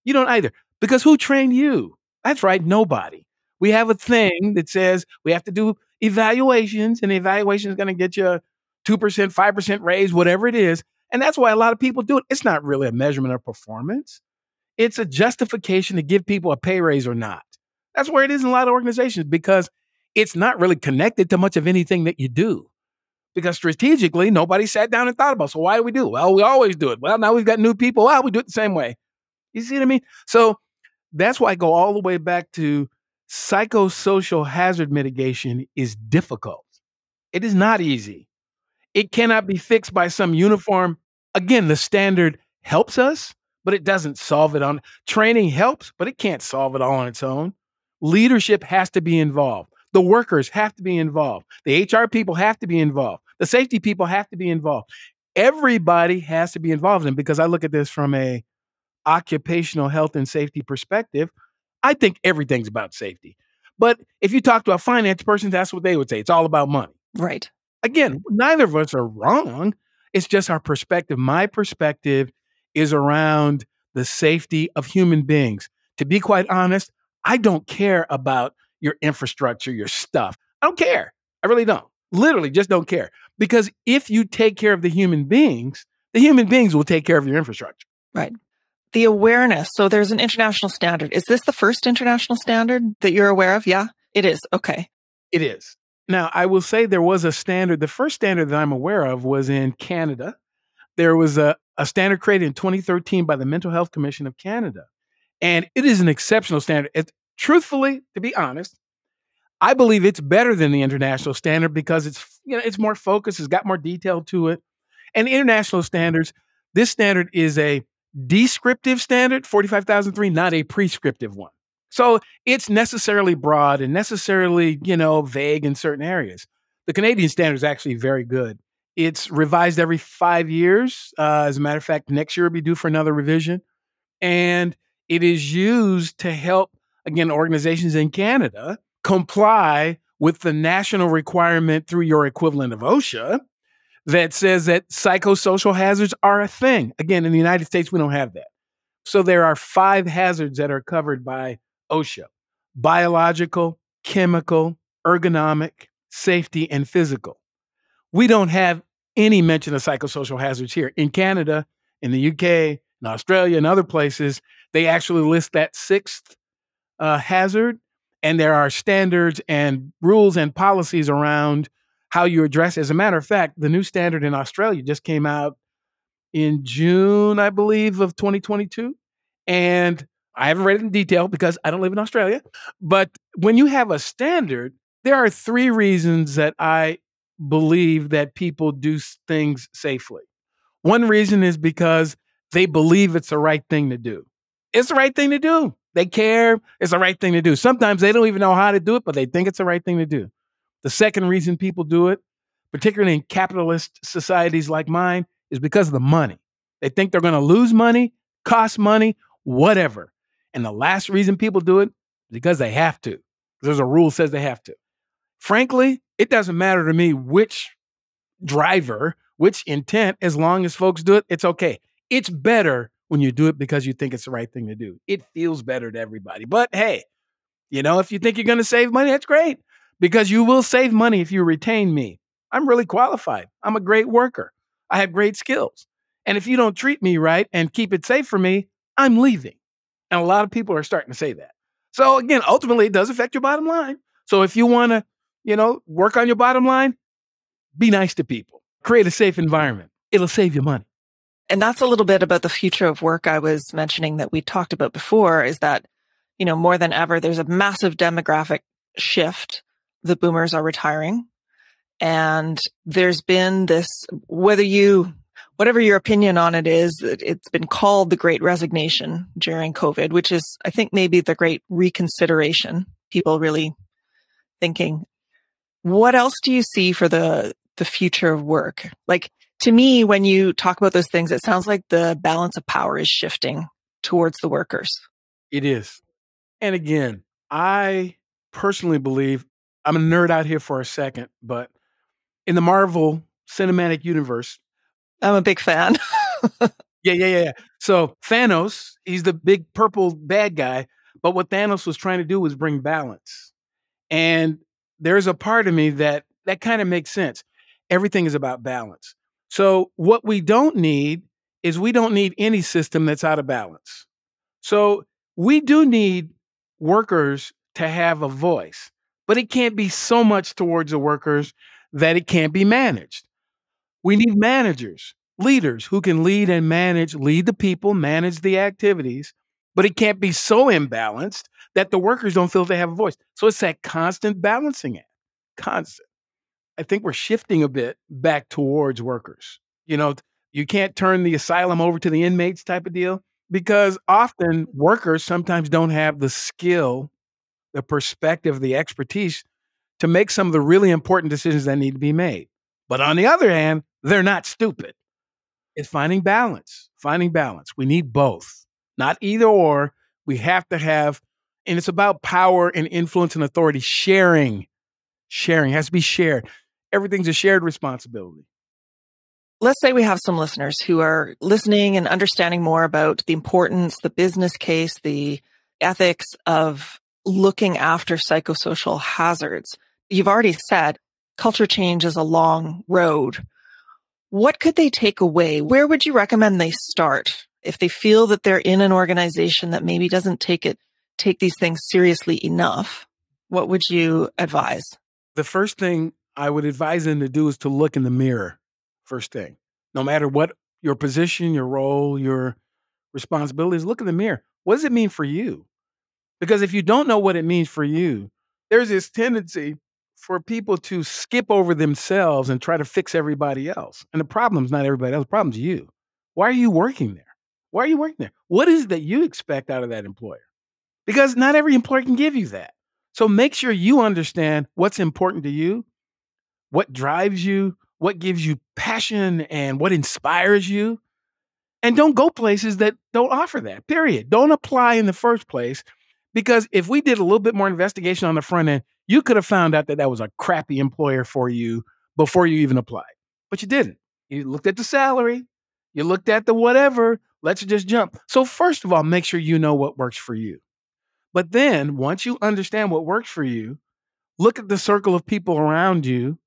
You don't either. Because who trained you? That's right. Nobody. We have a thing that says we have to do evaluations, and the evaluation is going to get you a 2%, 5% raise, whatever it is. And that's why a lot of people do it. It's not really a measurement of performance. It's a justification to give people a pay raise or not. That's where it is in a lot of organizations, because it's not really connected to much of anything that you do. Because strategically, nobody sat down and thought about it. So why do we do? Well, we always do it. Well, now we've got new people. Well, we do it the same way. You see what I mean? So that's why I go all the way back to psychosocial hazard mitigation is difficult. It is not easy. It cannot be fixed by some uniform. Again, the standard helps us, but it doesn't solve it on. Training helps, but it can't solve it all on its own. Leadership has to be involved. The workers have to be involved. The HR people have to be involved. The safety people have to be involved. Everybody has to be involved in it, because I look at this from a occupational health and safety perspective. I think everything's about safety. But if you talk to a finance person, that's what they would say. It's all about money. Right. Again, neither of us are wrong. It's just our perspective. My perspective is around the safety of human beings. To be quite honest, I don't care about your infrastructure, your stuff. I don't care. I really don't. Literally just don't care. Because if you take care of the human beings will take care of your infrastructure. Right. The awareness. So there's an international standard. Is this the first international standard that you're aware of? Yeah, it is. Okay. It is. Now, I will say there was a standard. The first standard that I'm aware of was in Canada. There was a standard created in 2013 by the Mental Health Commission of Canada. And it is an exceptional standard. Truthfully, to be honest, I believe it's better than the international standard because it's, you know, it's more focused, it's got more detail to it. And international standards, this standard is a descriptive standard, 45,003, not a prescriptive one. So it's necessarily broad and necessarily, you know, vague in certain areas. The Canadian standard is actually very good. It's revised every 5 years. As a matter of fact, next year will be due for another revision. And it is used to help, again, organizations in Canada comply with the national requirement through your equivalent of OSHA that says that psychosocial hazards are a thing. Again, in the United States, we don't have that. So there are 5 hazards that are covered by OSHA: biological, chemical, ergonomic, safety, and physical. We don't have any mention of psychosocial hazards here. In Canada, in the UK, in Australia, and other places, they actually list that 6th hazard, and there are standards and rules and policies around how you address. As a matter of fact, the new standard in Australia just came out in June, I believe, of 2022. And I haven't read it in detail because I don't live in Australia. But when you have a standard, there are 3 reasons that I believe that people do things safely. One reason is because they believe it's the right thing to do. It's the right thing to do. They care. It's the right thing to do. Sometimes they don't even know how to do it, but they think it's the right thing to do. The second reason people do it, particularly in capitalist societies like mine, is because of the money. They think they're going to lose money, cost money, whatever. And the last reason people do it is because they have to. There's a rule that says they have to. Frankly, it doesn't matter to me which driver, which intent, as long as folks do it, it's okay. It's better when you do it because you think it's the right thing to do. It feels better to everybody. But hey, you know, if you think you're going to save money, that's great, because you will save money if you retain me. I'm really qualified. I'm a great worker. I have great skills. And if you don't treat me right and keep it safe for me, I'm leaving. And a lot of people are starting to say that. So again, ultimately, it does affect your bottom line. So if you want to, you know, work on your bottom line, be nice to people. Create a safe environment. It'll save you money. And that's a little bit about the future of work I was mentioning that we talked about before, is that, you know, more than ever, there's a massive demographic shift. The boomers are retiring. And there's been this, whatever your opinion on it is, it's been called the Great Resignation during COVID, which is, I think, maybe the Great Reconsideration. People really thinking, what else do you see for the future of work? Like, to me, when you talk about those things, it sounds like the balance of power is shifting towards the workers. It is. And again, I personally believe, I'm a nerd out here for a second, but in the Marvel Cinematic Universe. I'm a big fan. Yeah. So Thanos, he's the big purple bad guy. But what Thanos was trying to do was bring balance. And there's a part of me that kind of makes sense. Everything is about balance. So what we don't need is we don't need any system that's out of balance. So we do need workers to have a voice, but it can't be so much towards the workers that it can't be managed. We need managers, leaders who can lead and manage, lead the people, manage the activities, but it can't be so imbalanced that the workers don't feel they have a voice. So it's that constant balancing act, constant. I think we're shifting a bit back towards workers. You know, you can't turn the asylum over to the inmates type of deal, because often workers sometimes don't have the skill, the perspective, the expertise to make some of the really important decisions that need to be made. But on the other hand, they're not stupid. It's finding balance. We need both, not either or. We have to have, and it's about power and influence and authority. Sharing has to be shared. Everything's a shared responsibility. Let's say we have some listeners who are listening and understanding more about the importance, the business case, the ethics of looking after psychosocial hazards. You've already said culture change is a long road. What could they take away? Where would you recommend they start if they feel that they're in an organization that maybe doesn't take these things seriously enough? What would you advise? The first thing I would advise them to do is to look in the mirror. First thing, no matter what your position, your role, your responsibilities, look in the mirror. What does it mean for you? Because if you don't know what it means for you, there's this tendency for people to skip over themselves and try to fix everybody else. And the problem's not everybody else. The problem's you. Why are you working there? What is it that you expect out of that employer? Because not every employer can give you that. So make sure you understand what's important to you, what drives you, what gives you passion, and what inspires you. And don't go places that don't offer that, period. Don't apply in the first place, because if we did a little bit more investigation on the front end, you could have found out that that was a crappy employer for you before you even applied. But you didn't. You looked at the salary. You looked at the whatever. Let's just jump. So first of all, make sure you know what works for you. But then once you understand what works for you, look at the circle of people around you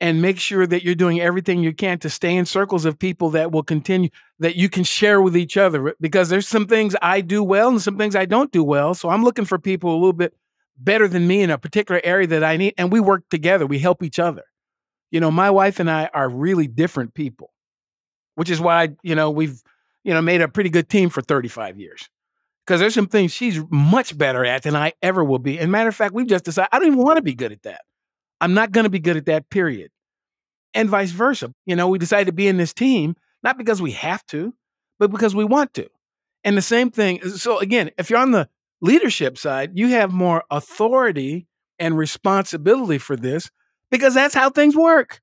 and make sure that you're doing everything you can to stay in circles of people that will continue, that you can share with each other, because there's some things I do well and some things I don't do well. So I'm looking for people a little bit better than me in a particular area that I need. And we work together. We help each other. You know, my wife and I are really different people, which is why, you know, we've, you know, made a pretty good team for 35 years. Because there's some things she's much better at than I ever will be. And matter of fact, we've just decided I don't even want to be good at that. I'm not going to be good at that, period. And vice versa. You know, we decided to be in this team, not because we have to, but because we want to. And the same thing. So again, if you're on the leadership side, you have more authority and responsibility for this, because that's how things work.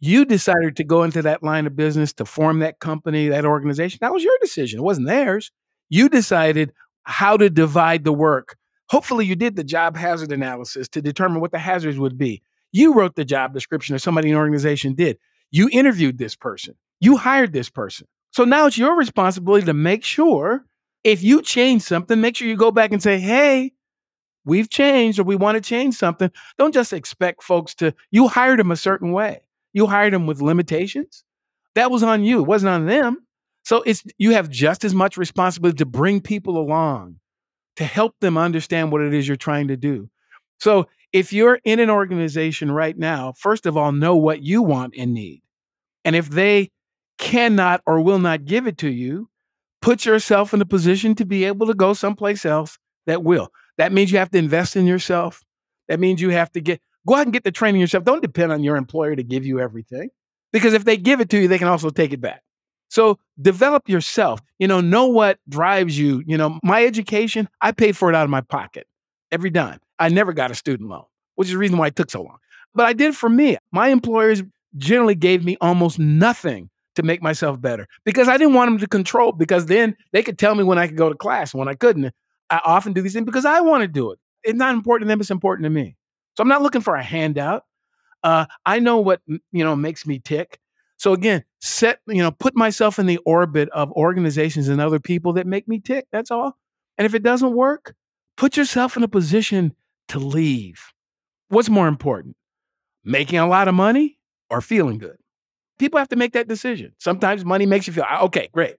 You decided to go into that line of business, to form that company, that organization. That was your decision. It wasn't theirs. You decided how to divide the work. Hopefully you did the job hazard analysis to determine what the hazards would be. You wrote the job description, or somebody in the organization did. You interviewed this person. You hired this person. So now it's your responsibility to make sure if you change something, make sure you go back and say, hey, we've changed, or we want to change something. Don't just expect folks to, you hired them a certain way. You hired them with limitations. That was on you. It wasn't on them. So you have just as much responsibility to bring people along, to help them understand what it is you're trying to do. So if you're in an organization right now, first of all, know what you want and need. And if they cannot or will not give it to you, put yourself in a position to be able to go someplace else that will. That means you have to invest in yourself. That means you have to go out and get the training yourself. Don't depend on your employer to give you everything, because if they give it to you, they can also take it back. So develop yourself, know what drives you. My education, I paid for it out of my pocket every dime. I never got a student loan, which is the reason why it took so long. But I did for me. My employers generally gave me almost nothing to make myself better, because I didn't want them to control, because then they could tell me when I could go to class, when I couldn't. I often do these things because I want to do it. It's not important to them. It's important to me. So I'm not looking for a handout. I know what, makes me tick. So again, put myself in the orbit of organizations and other people that make me tick. That's all. And if it doesn't work, put yourself in a position to leave. What's more important, making a lot of money or feeling good? People have to make that decision. Sometimes money makes you feel, okay, great.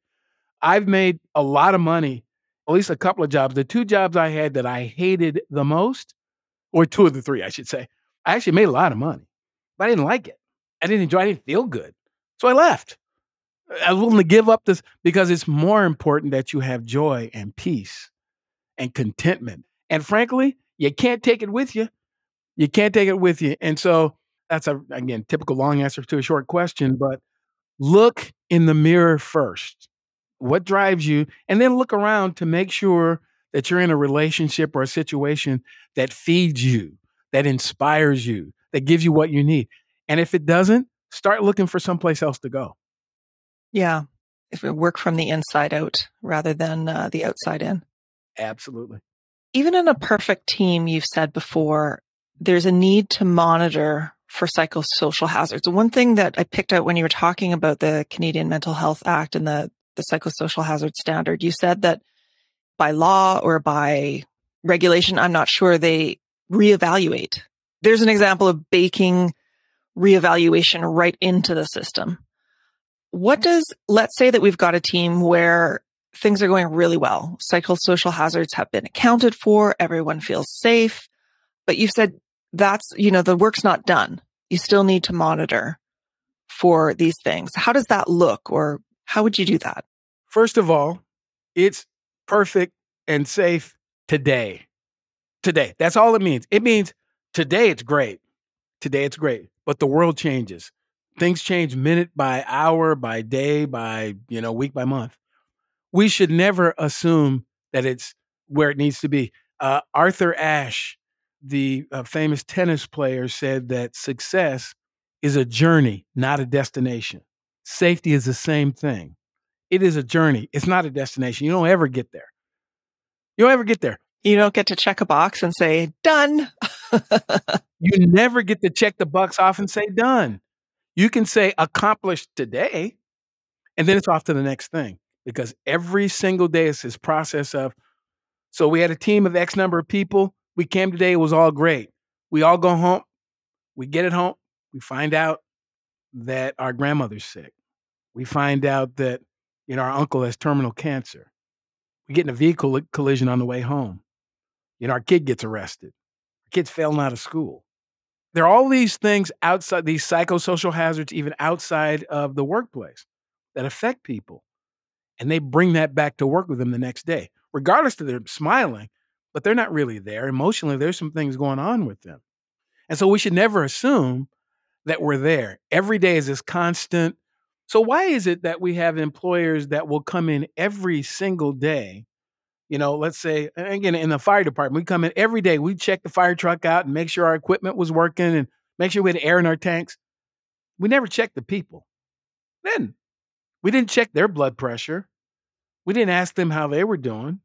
I've made a lot of money, at least a couple of jobs. The two jobs I had that I hated the most, or two of the three, I should say, I actually made a lot of money, but I didn't like it. I didn't enjoy it. I didn't feel good. So I left. I was willing to give up this, because it's more important that you have joy and peace and contentment. And frankly, you can't take it with you. You can't take it with you. And so that's again, typical long answer to a short question, but look in the mirror first. What drives you? And then look around to make sure that you're in a relationship or a situation that feeds you, that inspires you, that gives you what you need. And if it doesn't, start looking for someplace else to go. Yeah. If we work from the inside out rather than the outside in. Absolutely. Even in a perfect team, you've said before, there's a need to monitor for psychosocial hazards. One thing that I picked out when you were talking about the Canadian Mental Health Act and the psychosocial hazard standard, you said that by law or by regulation, I'm not sure, they reevaluate. There's an example of baking reevaluation right into the system. What does, let's say that we've got a team where things are going really well. Psychosocial hazards have been accounted for. Everyone feels safe. But you said that's, the work's not done. You still need to monitor for these things. How does that look, or how would you do that? First of all, it's perfect and safe today. Today. That's all it means. It means today it's great. Today it's great. But the world changes. Things change minute by hour, by day, by, week by month. We should never assume that it's where it needs to be. Arthur Ashe, the famous tennis player, said that success is a journey, not a destination. Safety is the same thing. It is a journey. It's not a destination. You don't ever get there. You don't ever get there. You don't get to check a box and say, done. You never get to check the box off and say, done. You can say accomplished today, and then it's off to the next thing, because every single day is this process of, so we had a team of X number of people. We came today, it was all great. We all go home, we get it home, we find out that our grandmother's sick. We find out that, our uncle has terminal cancer. We get in a vehicle collision on the way home. Our kid gets arrested. Our kid's failing out of school. There are all these things outside, these psychosocial hazards, even outside of the workplace, that affect people. And they bring that back to work with them the next day, regardless of their smiling. But they're not really there. Emotionally, there's some things going on with them. And so we should never assume that we're there. Every day is this constant. So why is it that we have employers that will come in every single day? Let's say, again, in the fire department, we come in every day. We check the fire truck out and make sure our equipment was working and make sure we had air in our tanks. We never checked the people. Then we didn't check their blood pressure. We didn't ask them how they were doing.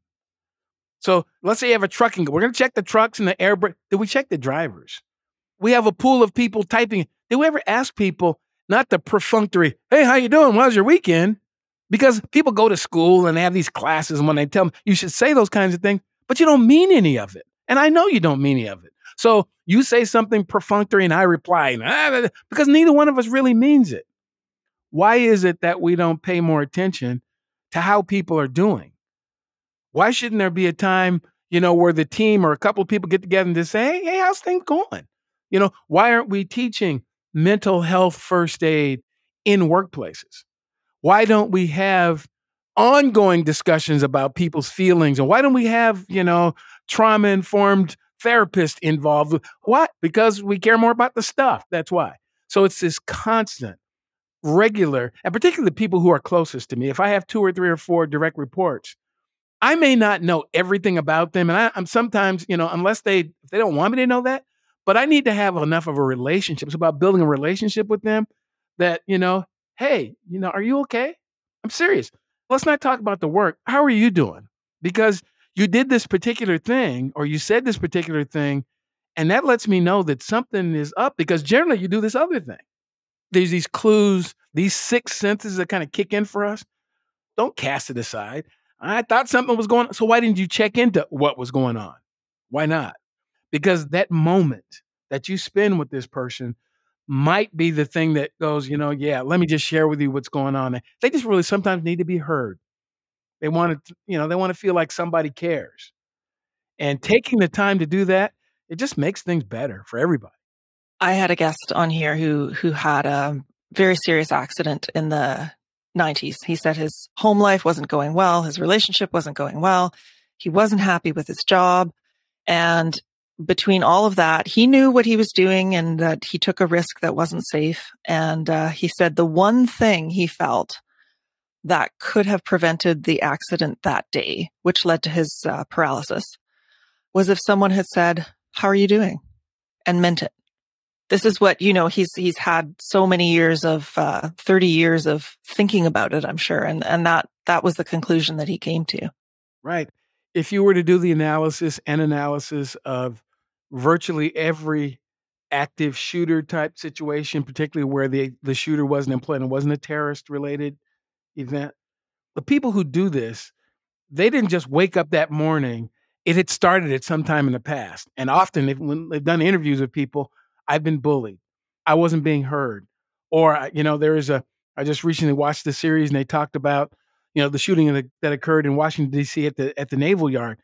So let's say you have a trucking. We're going to check the trucks and the air brake. Did we check the drivers? We have a pool of people typing. Did we ever ask people, not the perfunctory, hey, how you doing? How's your weekend? Because people go to school and they have these classes, and when they tell them, you should say those kinds of things, but you don't mean any of it. And I know you don't mean any of it. So you say something perfunctory and I reply, because neither one of us really means it. Why is it that we don't pay more attention to how people are doing? Why shouldn't there be a time, where the team or a couple of people get together and just say, hey, how's things going? Why aren't we teaching mental health first aid in workplaces? Why don't we have ongoing discussions about people's feelings? And why don't we have, trauma-informed therapists involved? Why? Because we care more about the stuff. That's why. So it's this constant, regular, and particularly the people who are closest to me. If I have 2 or 3 or 4 direct reports, I may not know everything about them. And I'm sometimes, unless they don't want me to know that, but I need to have enough of a relationship. It's about building a relationship with them that, hey, are you okay? I'm serious. Let's not talk about the work. How are you doing? Because you did this particular thing, or you said this particular thing, and that lets me know that something is up, because generally you do this other thing. There's these clues, these 6 senses that kind of kick in for us. Don't cast it aside. I thought something was going on. So why didn't you check into what was going on? Why not? Because that moment that you spend with this person might be the thing that goes, let me just share with you what's going on. They just really sometimes need to be heard. They want to, they want to feel like somebody cares. And taking the time to do that, it just makes things better for everybody. I had a guest on here who had a very serious accident in the 90s. He said his home life wasn't going well. His relationship wasn't going well. He wasn't happy with his job. And between all of that, he knew what he was doing and that he took a risk that wasn't safe. And he said the one thing he felt that could have prevented the accident that day, which led to his paralysis, was if someone had said, "How are you doing?" and meant it. This is what, he's had so many years of, 30 years of thinking about it, I'm sure. And that was the conclusion that he came to. Right. If you were to do the analysis of virtually every active shooter type situation, particularly where the shooter wasn't in play and it wasn't a terrorist related event, the people who do this, they didn't just wake up that morning. It had started at some time in the past. And often when they've done interviews with people, I've been bullied. I wasn't being heard. Or, I just recently watched the series and they talked about, the shooting that occurred in Washington, D.C. at the Naval Yard.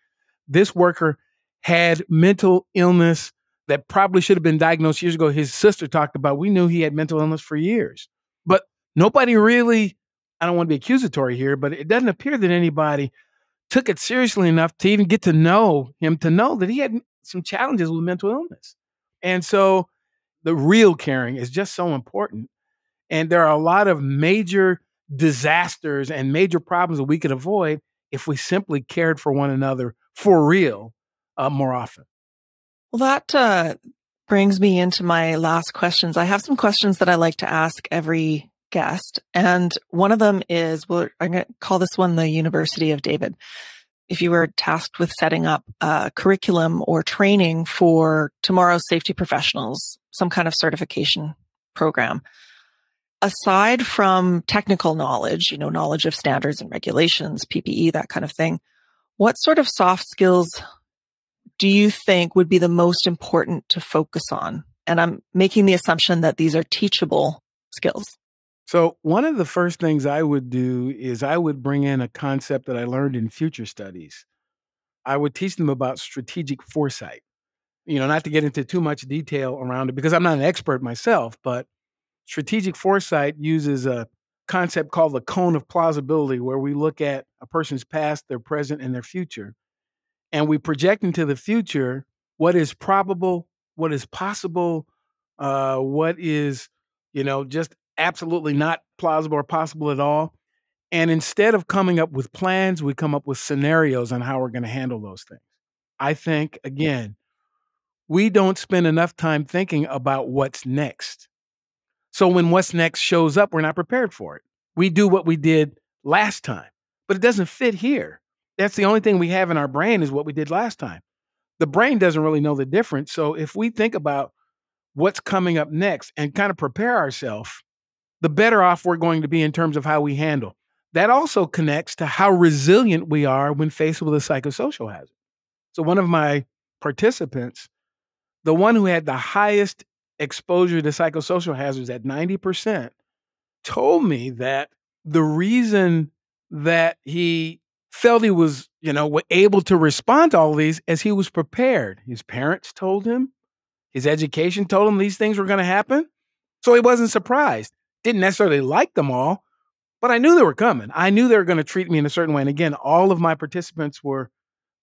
This worker had mental illness that probably should have been diagnosed years ago. His sister talked about, we knew he had mental illness for years, but nobody really, I don't want to be accusatory here, but it doesn't appear that anybody took it seriously enough to even get to know him, to know that he had some challenges with mental illness. And so the real caring is just so important. And there are a lot of major disasters and major problems that we could avoid if we simply cared for one another for real more often. Well, that brings me into my last questions. I have some questions that I like to ask every guest. And one of them is, well, I'm going to call this one the University of David. If you were tasked with setting up a curriculum or training for tomorrow's safety professionals, some kind of certification program, aside from technical knowledge, knowledge of standards and regulations, PPE, that kind of thing, what sort of soft skills do you think would be the most important to focus on? And I'm making the assumption that these are teachable skills. So one of the first things I would do is I would bring in a concept that I learned in future studies. I would teach them about strategic foresight, not to get into too much detail around it because I'm not an expert myself, but strategic foresight uses a concept called the cone of plausibility, where we look at a person's past, their present, and their future. And we project into the future what is probable, what is possible, what is, just absolutely not plausible or possible at all. And instead of coming up with plans, we come up with scenarios on how we're going to handle those things. I think, again, we don't spend enough time thinking about what's next. So when what's next shows up, we're not prepared for it. We do what we did last time, but it doesn't fit here. That's the only thing we have in our brain is what we did last time. The brain doesn't really know the difference. So if we think about what's coming up next and kind of prepare ourselves, the better off we're going to be in terms of how we handle. That also connects to how resilient we are when faced with a psychosocial hazard. So one of my participants, the one who had the highest exposure to psychosocial hazards at 90%, told me that the reason that he felt he was, able to respond to all these is he was prepared. His parents told him, his education told him these things were going to happen. So he wasn't surprised. Didn't necessarily like them all, But I knew they were coming. I knew they were going to treat me in a certain way. And again, all of my participants were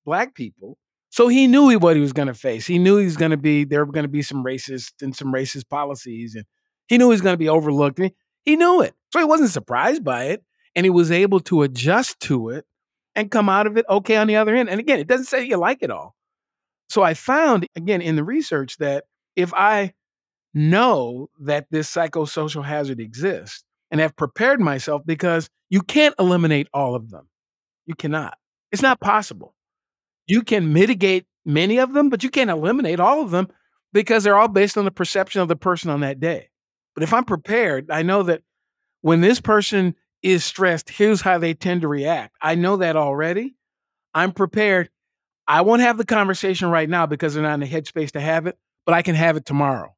Black people. So he knew what he was going to face. He knew he was going to be, there were going to be some racist and some racist policies. And he knew he was going to be overlooked. He knew it. So he wasn't surprised by it. And he was able to adjust to it and come out of it okay on the other end. And again, it doesn't say you like it all. So I found, again, in the research that if I know that this psychosocial hazard exists and have prepared myself, because you can't eliminate all of them. You cannot. It's not possible. You can mitigate many of them, but you can't eliminate all of them because they're all based on the perception of the person on that day. But if I'm prepared, I know that when this person is stressed, here's how they tend to react. I know that already. I'm prepared. I won't have the conversation right now because they're not in the headspace to have it, but I can have it tomorrow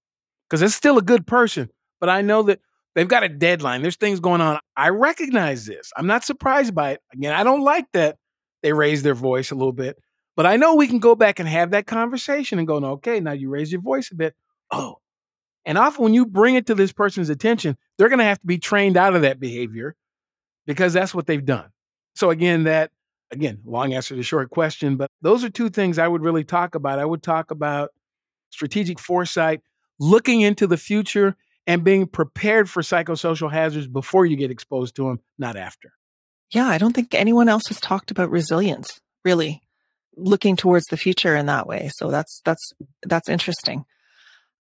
because it's still a good person. But I know that they've got a deadline. There's things going on. I recognize this. I'm not surprised by it. Again, I don't like that they raise their voice a little bit, but I know we can go back and have that conversation and go, no, okay, now you raise your voice a bit. Oh, and often when you bring it to this person's attention, they're going to have to be trained out of that behavior, because that's what they've done. So again, long answer to short question, but those are two things I would really talk about. I would talk about strategic foresight, looking into the future, and being prepared for psychosocial hazards before you get exposed to them, not after. Yeah, I don't think anyone else has talked about resilience, really, looking towards the future in that way. So that's interesting.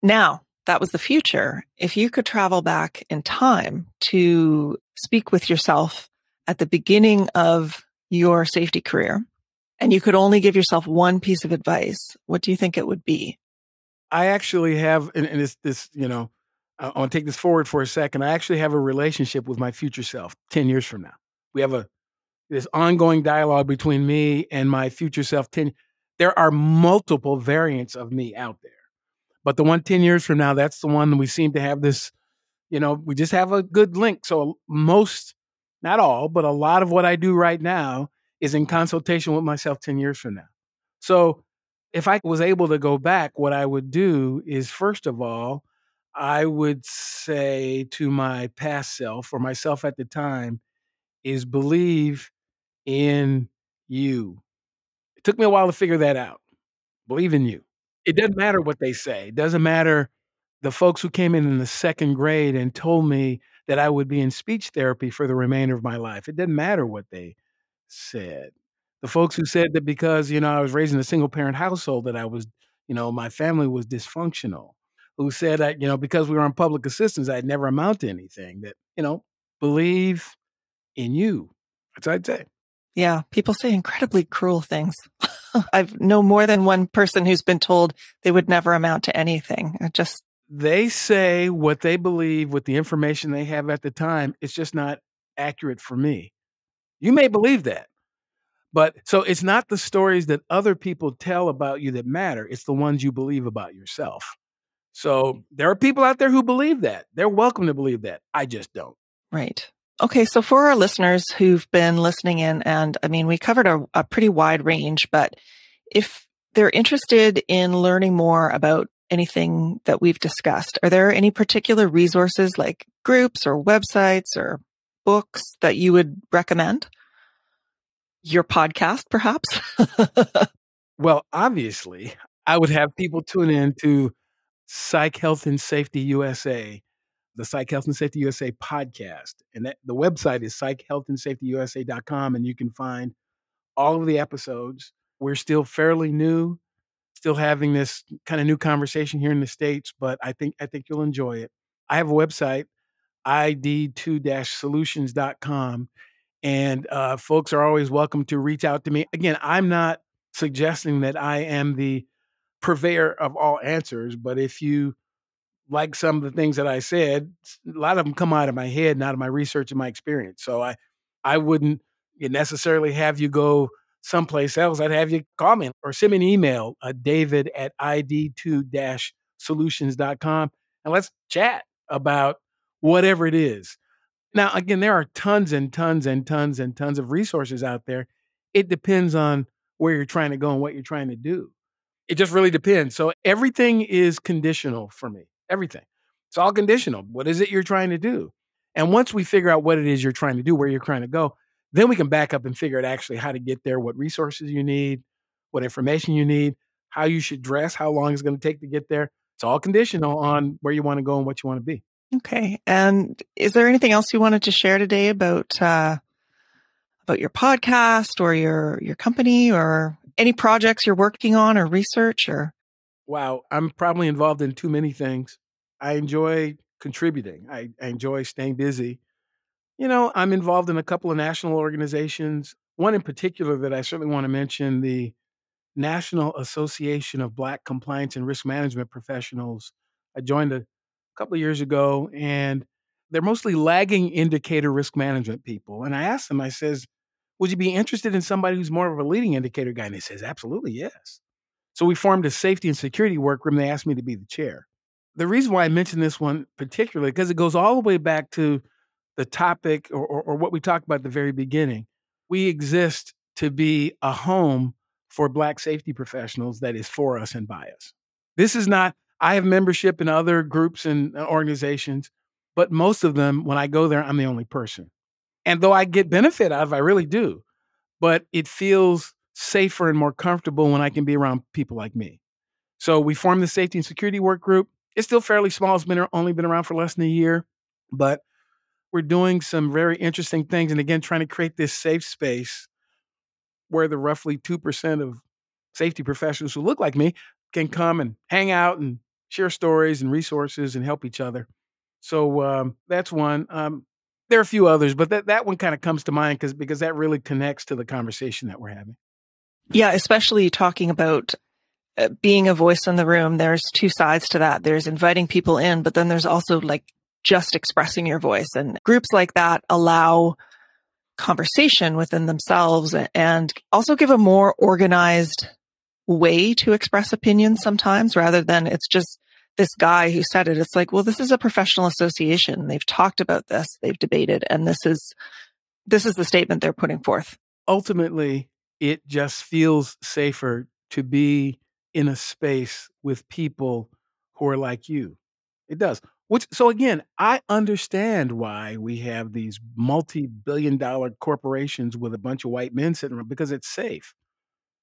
Now, that was the future. If you could travel back in time to speak with yourself at the beginning of your safety career, and you could only give yourself one piece of advice, what do you think it would be? I actually have, and it's this, I want to take this forward for a second. I actually have a relationship with my future self 10 years from now. We have this ongoing dialogue between me and my future self. There are multiple variants of me out there. But the one 10 years from now, that's the one we seem to have this, we just have a good link. So most, not all, but a lot of what I do right now is in consultation with myself 10 years from now. So if I was able to go back, what I would do is, first of all, I would say to my past self or myself at the time is believe in you. It took me a while to figure that out. Believe in you. It doesn't matter what they say. It doesn't matter. The folks who came in the second grade and told me that I would be in speech therapy for the remainder of my life. It doesn't matter what they said. The folks who said that because, I was raised in a single parent household that I was, my family was dysfunctional, who said that, because we were on public assistance, I'd never amount to anything, that, believe in you. That's what I'd say. Yeah. People say incredibly cruel things. I know more than one person who's been told they would never amount to anything. They say what they believe with the information they have at the time. It's just not accurate for me. You may believe that, but so it's not the stories that other people tell about you that matter. It's the ones you believe about yourself. So there are people out there who believe that. They're welcome to believe that. I just don't. Right. Okay, so for our listeners who've been listening in, and we covered a pretty wide range, but if they're interested in learning more about anything that we've discussed, are there any particular resources like groups or websites or books that you would recommend? Your podcast, perhaps? Well, obviously, I would have people tune in to Psych Health and Safety USA. The Psych Health and Safety USA podcast. And the website is psychhealthandsafetyusa.com, and you can find all of the episodes. We're still fairly new, still having this kind of new conversation here in the States, but I think you'll enjoy it. I have a website, ID2 Solutions.com, and folks are always welcome to reach out to me. Again, I'm not suggesting that I am the purveyor of all answers, but if you like some of the things that I said, a lot of them come out of my head and out of my research and my experience. So I wouldn't necessarily have you go someplace else. I'd have you call me or send me an email, david@id2-solutions.com, and let's chat about whatever it is. Now, again, there are tons and tons and tons and tons of resources out there. It depends on where you're trying to go and what you're trying to do. It just really depends. So everything is conditional for me. Everything. It's all conditional. What is it you're trying to do? And once we figure out what it is you're trying to do, where you're trying to go, then we can back up and figure out actually how to get there, what resources you need, what information you need, how you should dress, how long it's going to take to get there. It's all conditional on where you want to go and what you want to be. Okay. And is there anything else you wanted to share today about your podcast or your company or any projects you're working on or research or? Wow. I'm probably involved in too many things. I enjoy contributing. I enjoy staying busy. You know, I'm involved in a couple of national organizations. One in particular that I certainly want to mention, the National Association of Black Compliance and Risk Management Professionals. I joined a couple of years ago, and they're mostly lagging indicator risk management people. And I asked them, I says, would you be interested in somebody who's more of a leading indicator guy? And he says, absolutely, yes. So we formed a safety and security workroom. They asked me to be the chair. The reason why I mention this one particularly, because it goes all the way back to the topic or what we talked about at the very beginning. We exist to be a home for Black safety professionals that is for us and by us. This is not, I have membership in other groups and organizations, but most of them, when I go there, I'm the only person. And though I get benefit out of it, I really do, but it feels safer and more comfortable when I can be around people like me. So we formed the Safety and Security Work Group. It's still fairly small. It's only been around for less than a year, but we're doing some very interesting things. And again, trying to create this safe space where the roughly 2% of safety professionals who look like me can come and hang out and share stories and resources and help each other. So that's one. There are a few others, but that one kind of comes to mind because that really connects to the conversation that we're having. Yeah, especially talking about being a voice in the room. There's two sides to that. There's inviting people in, but then there's also like just expressing your voice. And groups like that allow conversation within themselves and also give a more organized way to express opinions sometimes rather than it's just this guy who said it. It's like, well, this is a professional association. They've talked about this, they've debated, and this is the statement they're putting forth. Ultimately, it just feels safer to be in a space with people who are like you. It does. So again, I understand why we have these multi-billion-dollar corporations with a bunch of white men sitting around, because it's safe.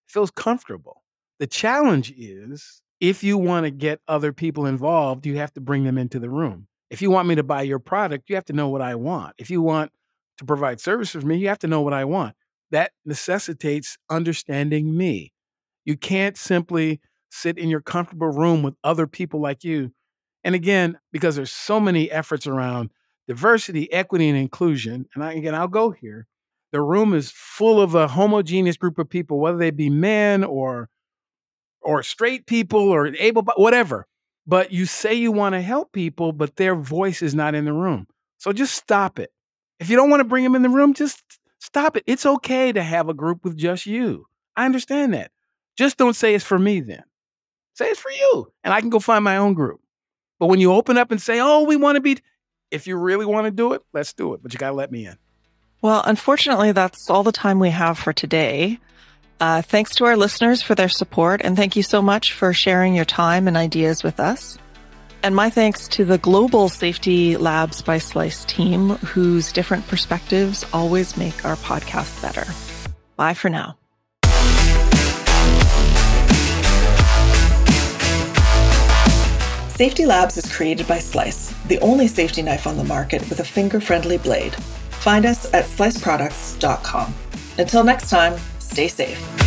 It feels comfortable. The challenge is, if you want to get other people involved, you have to bring them into the room. If you want me to buy your product, you have to know what I want. If you want to provide services for me, you have to know what I want. That necessitates understanding me. You can't simply sit in your comfortable room with other people like you. And again, because there's so many efforts around diversity, equity, and inclusion, and I'll go here, the room is full of a homogeneous group of people, whether they be men or straight people or able, whatever. But you say you want to help people, but their voice is not in the room. So just stop it. If you don't want to bring them in the room, just stop it. It's okay to have a group with just you. I understand that. Just don't say it's for me then. Say it's for you, and I can go find my own group. But when you open up and say, oh, we want to be, if you really want to do it, let's do it. But you got to let me in. Well, unfortunately, that's all the time we have for today. Thanks to our listeners for their support. And thank you so much for sharing your time and ideas with us. And my thanks to the global Safety Labs by Slice team, whose different perspectives always make our podcast better. Bye for now. Safety Labs is created by Slice, the only safety knife on the market with a finger-friendly blade. Find us at sliceproducts.com. Until next time, stay safe.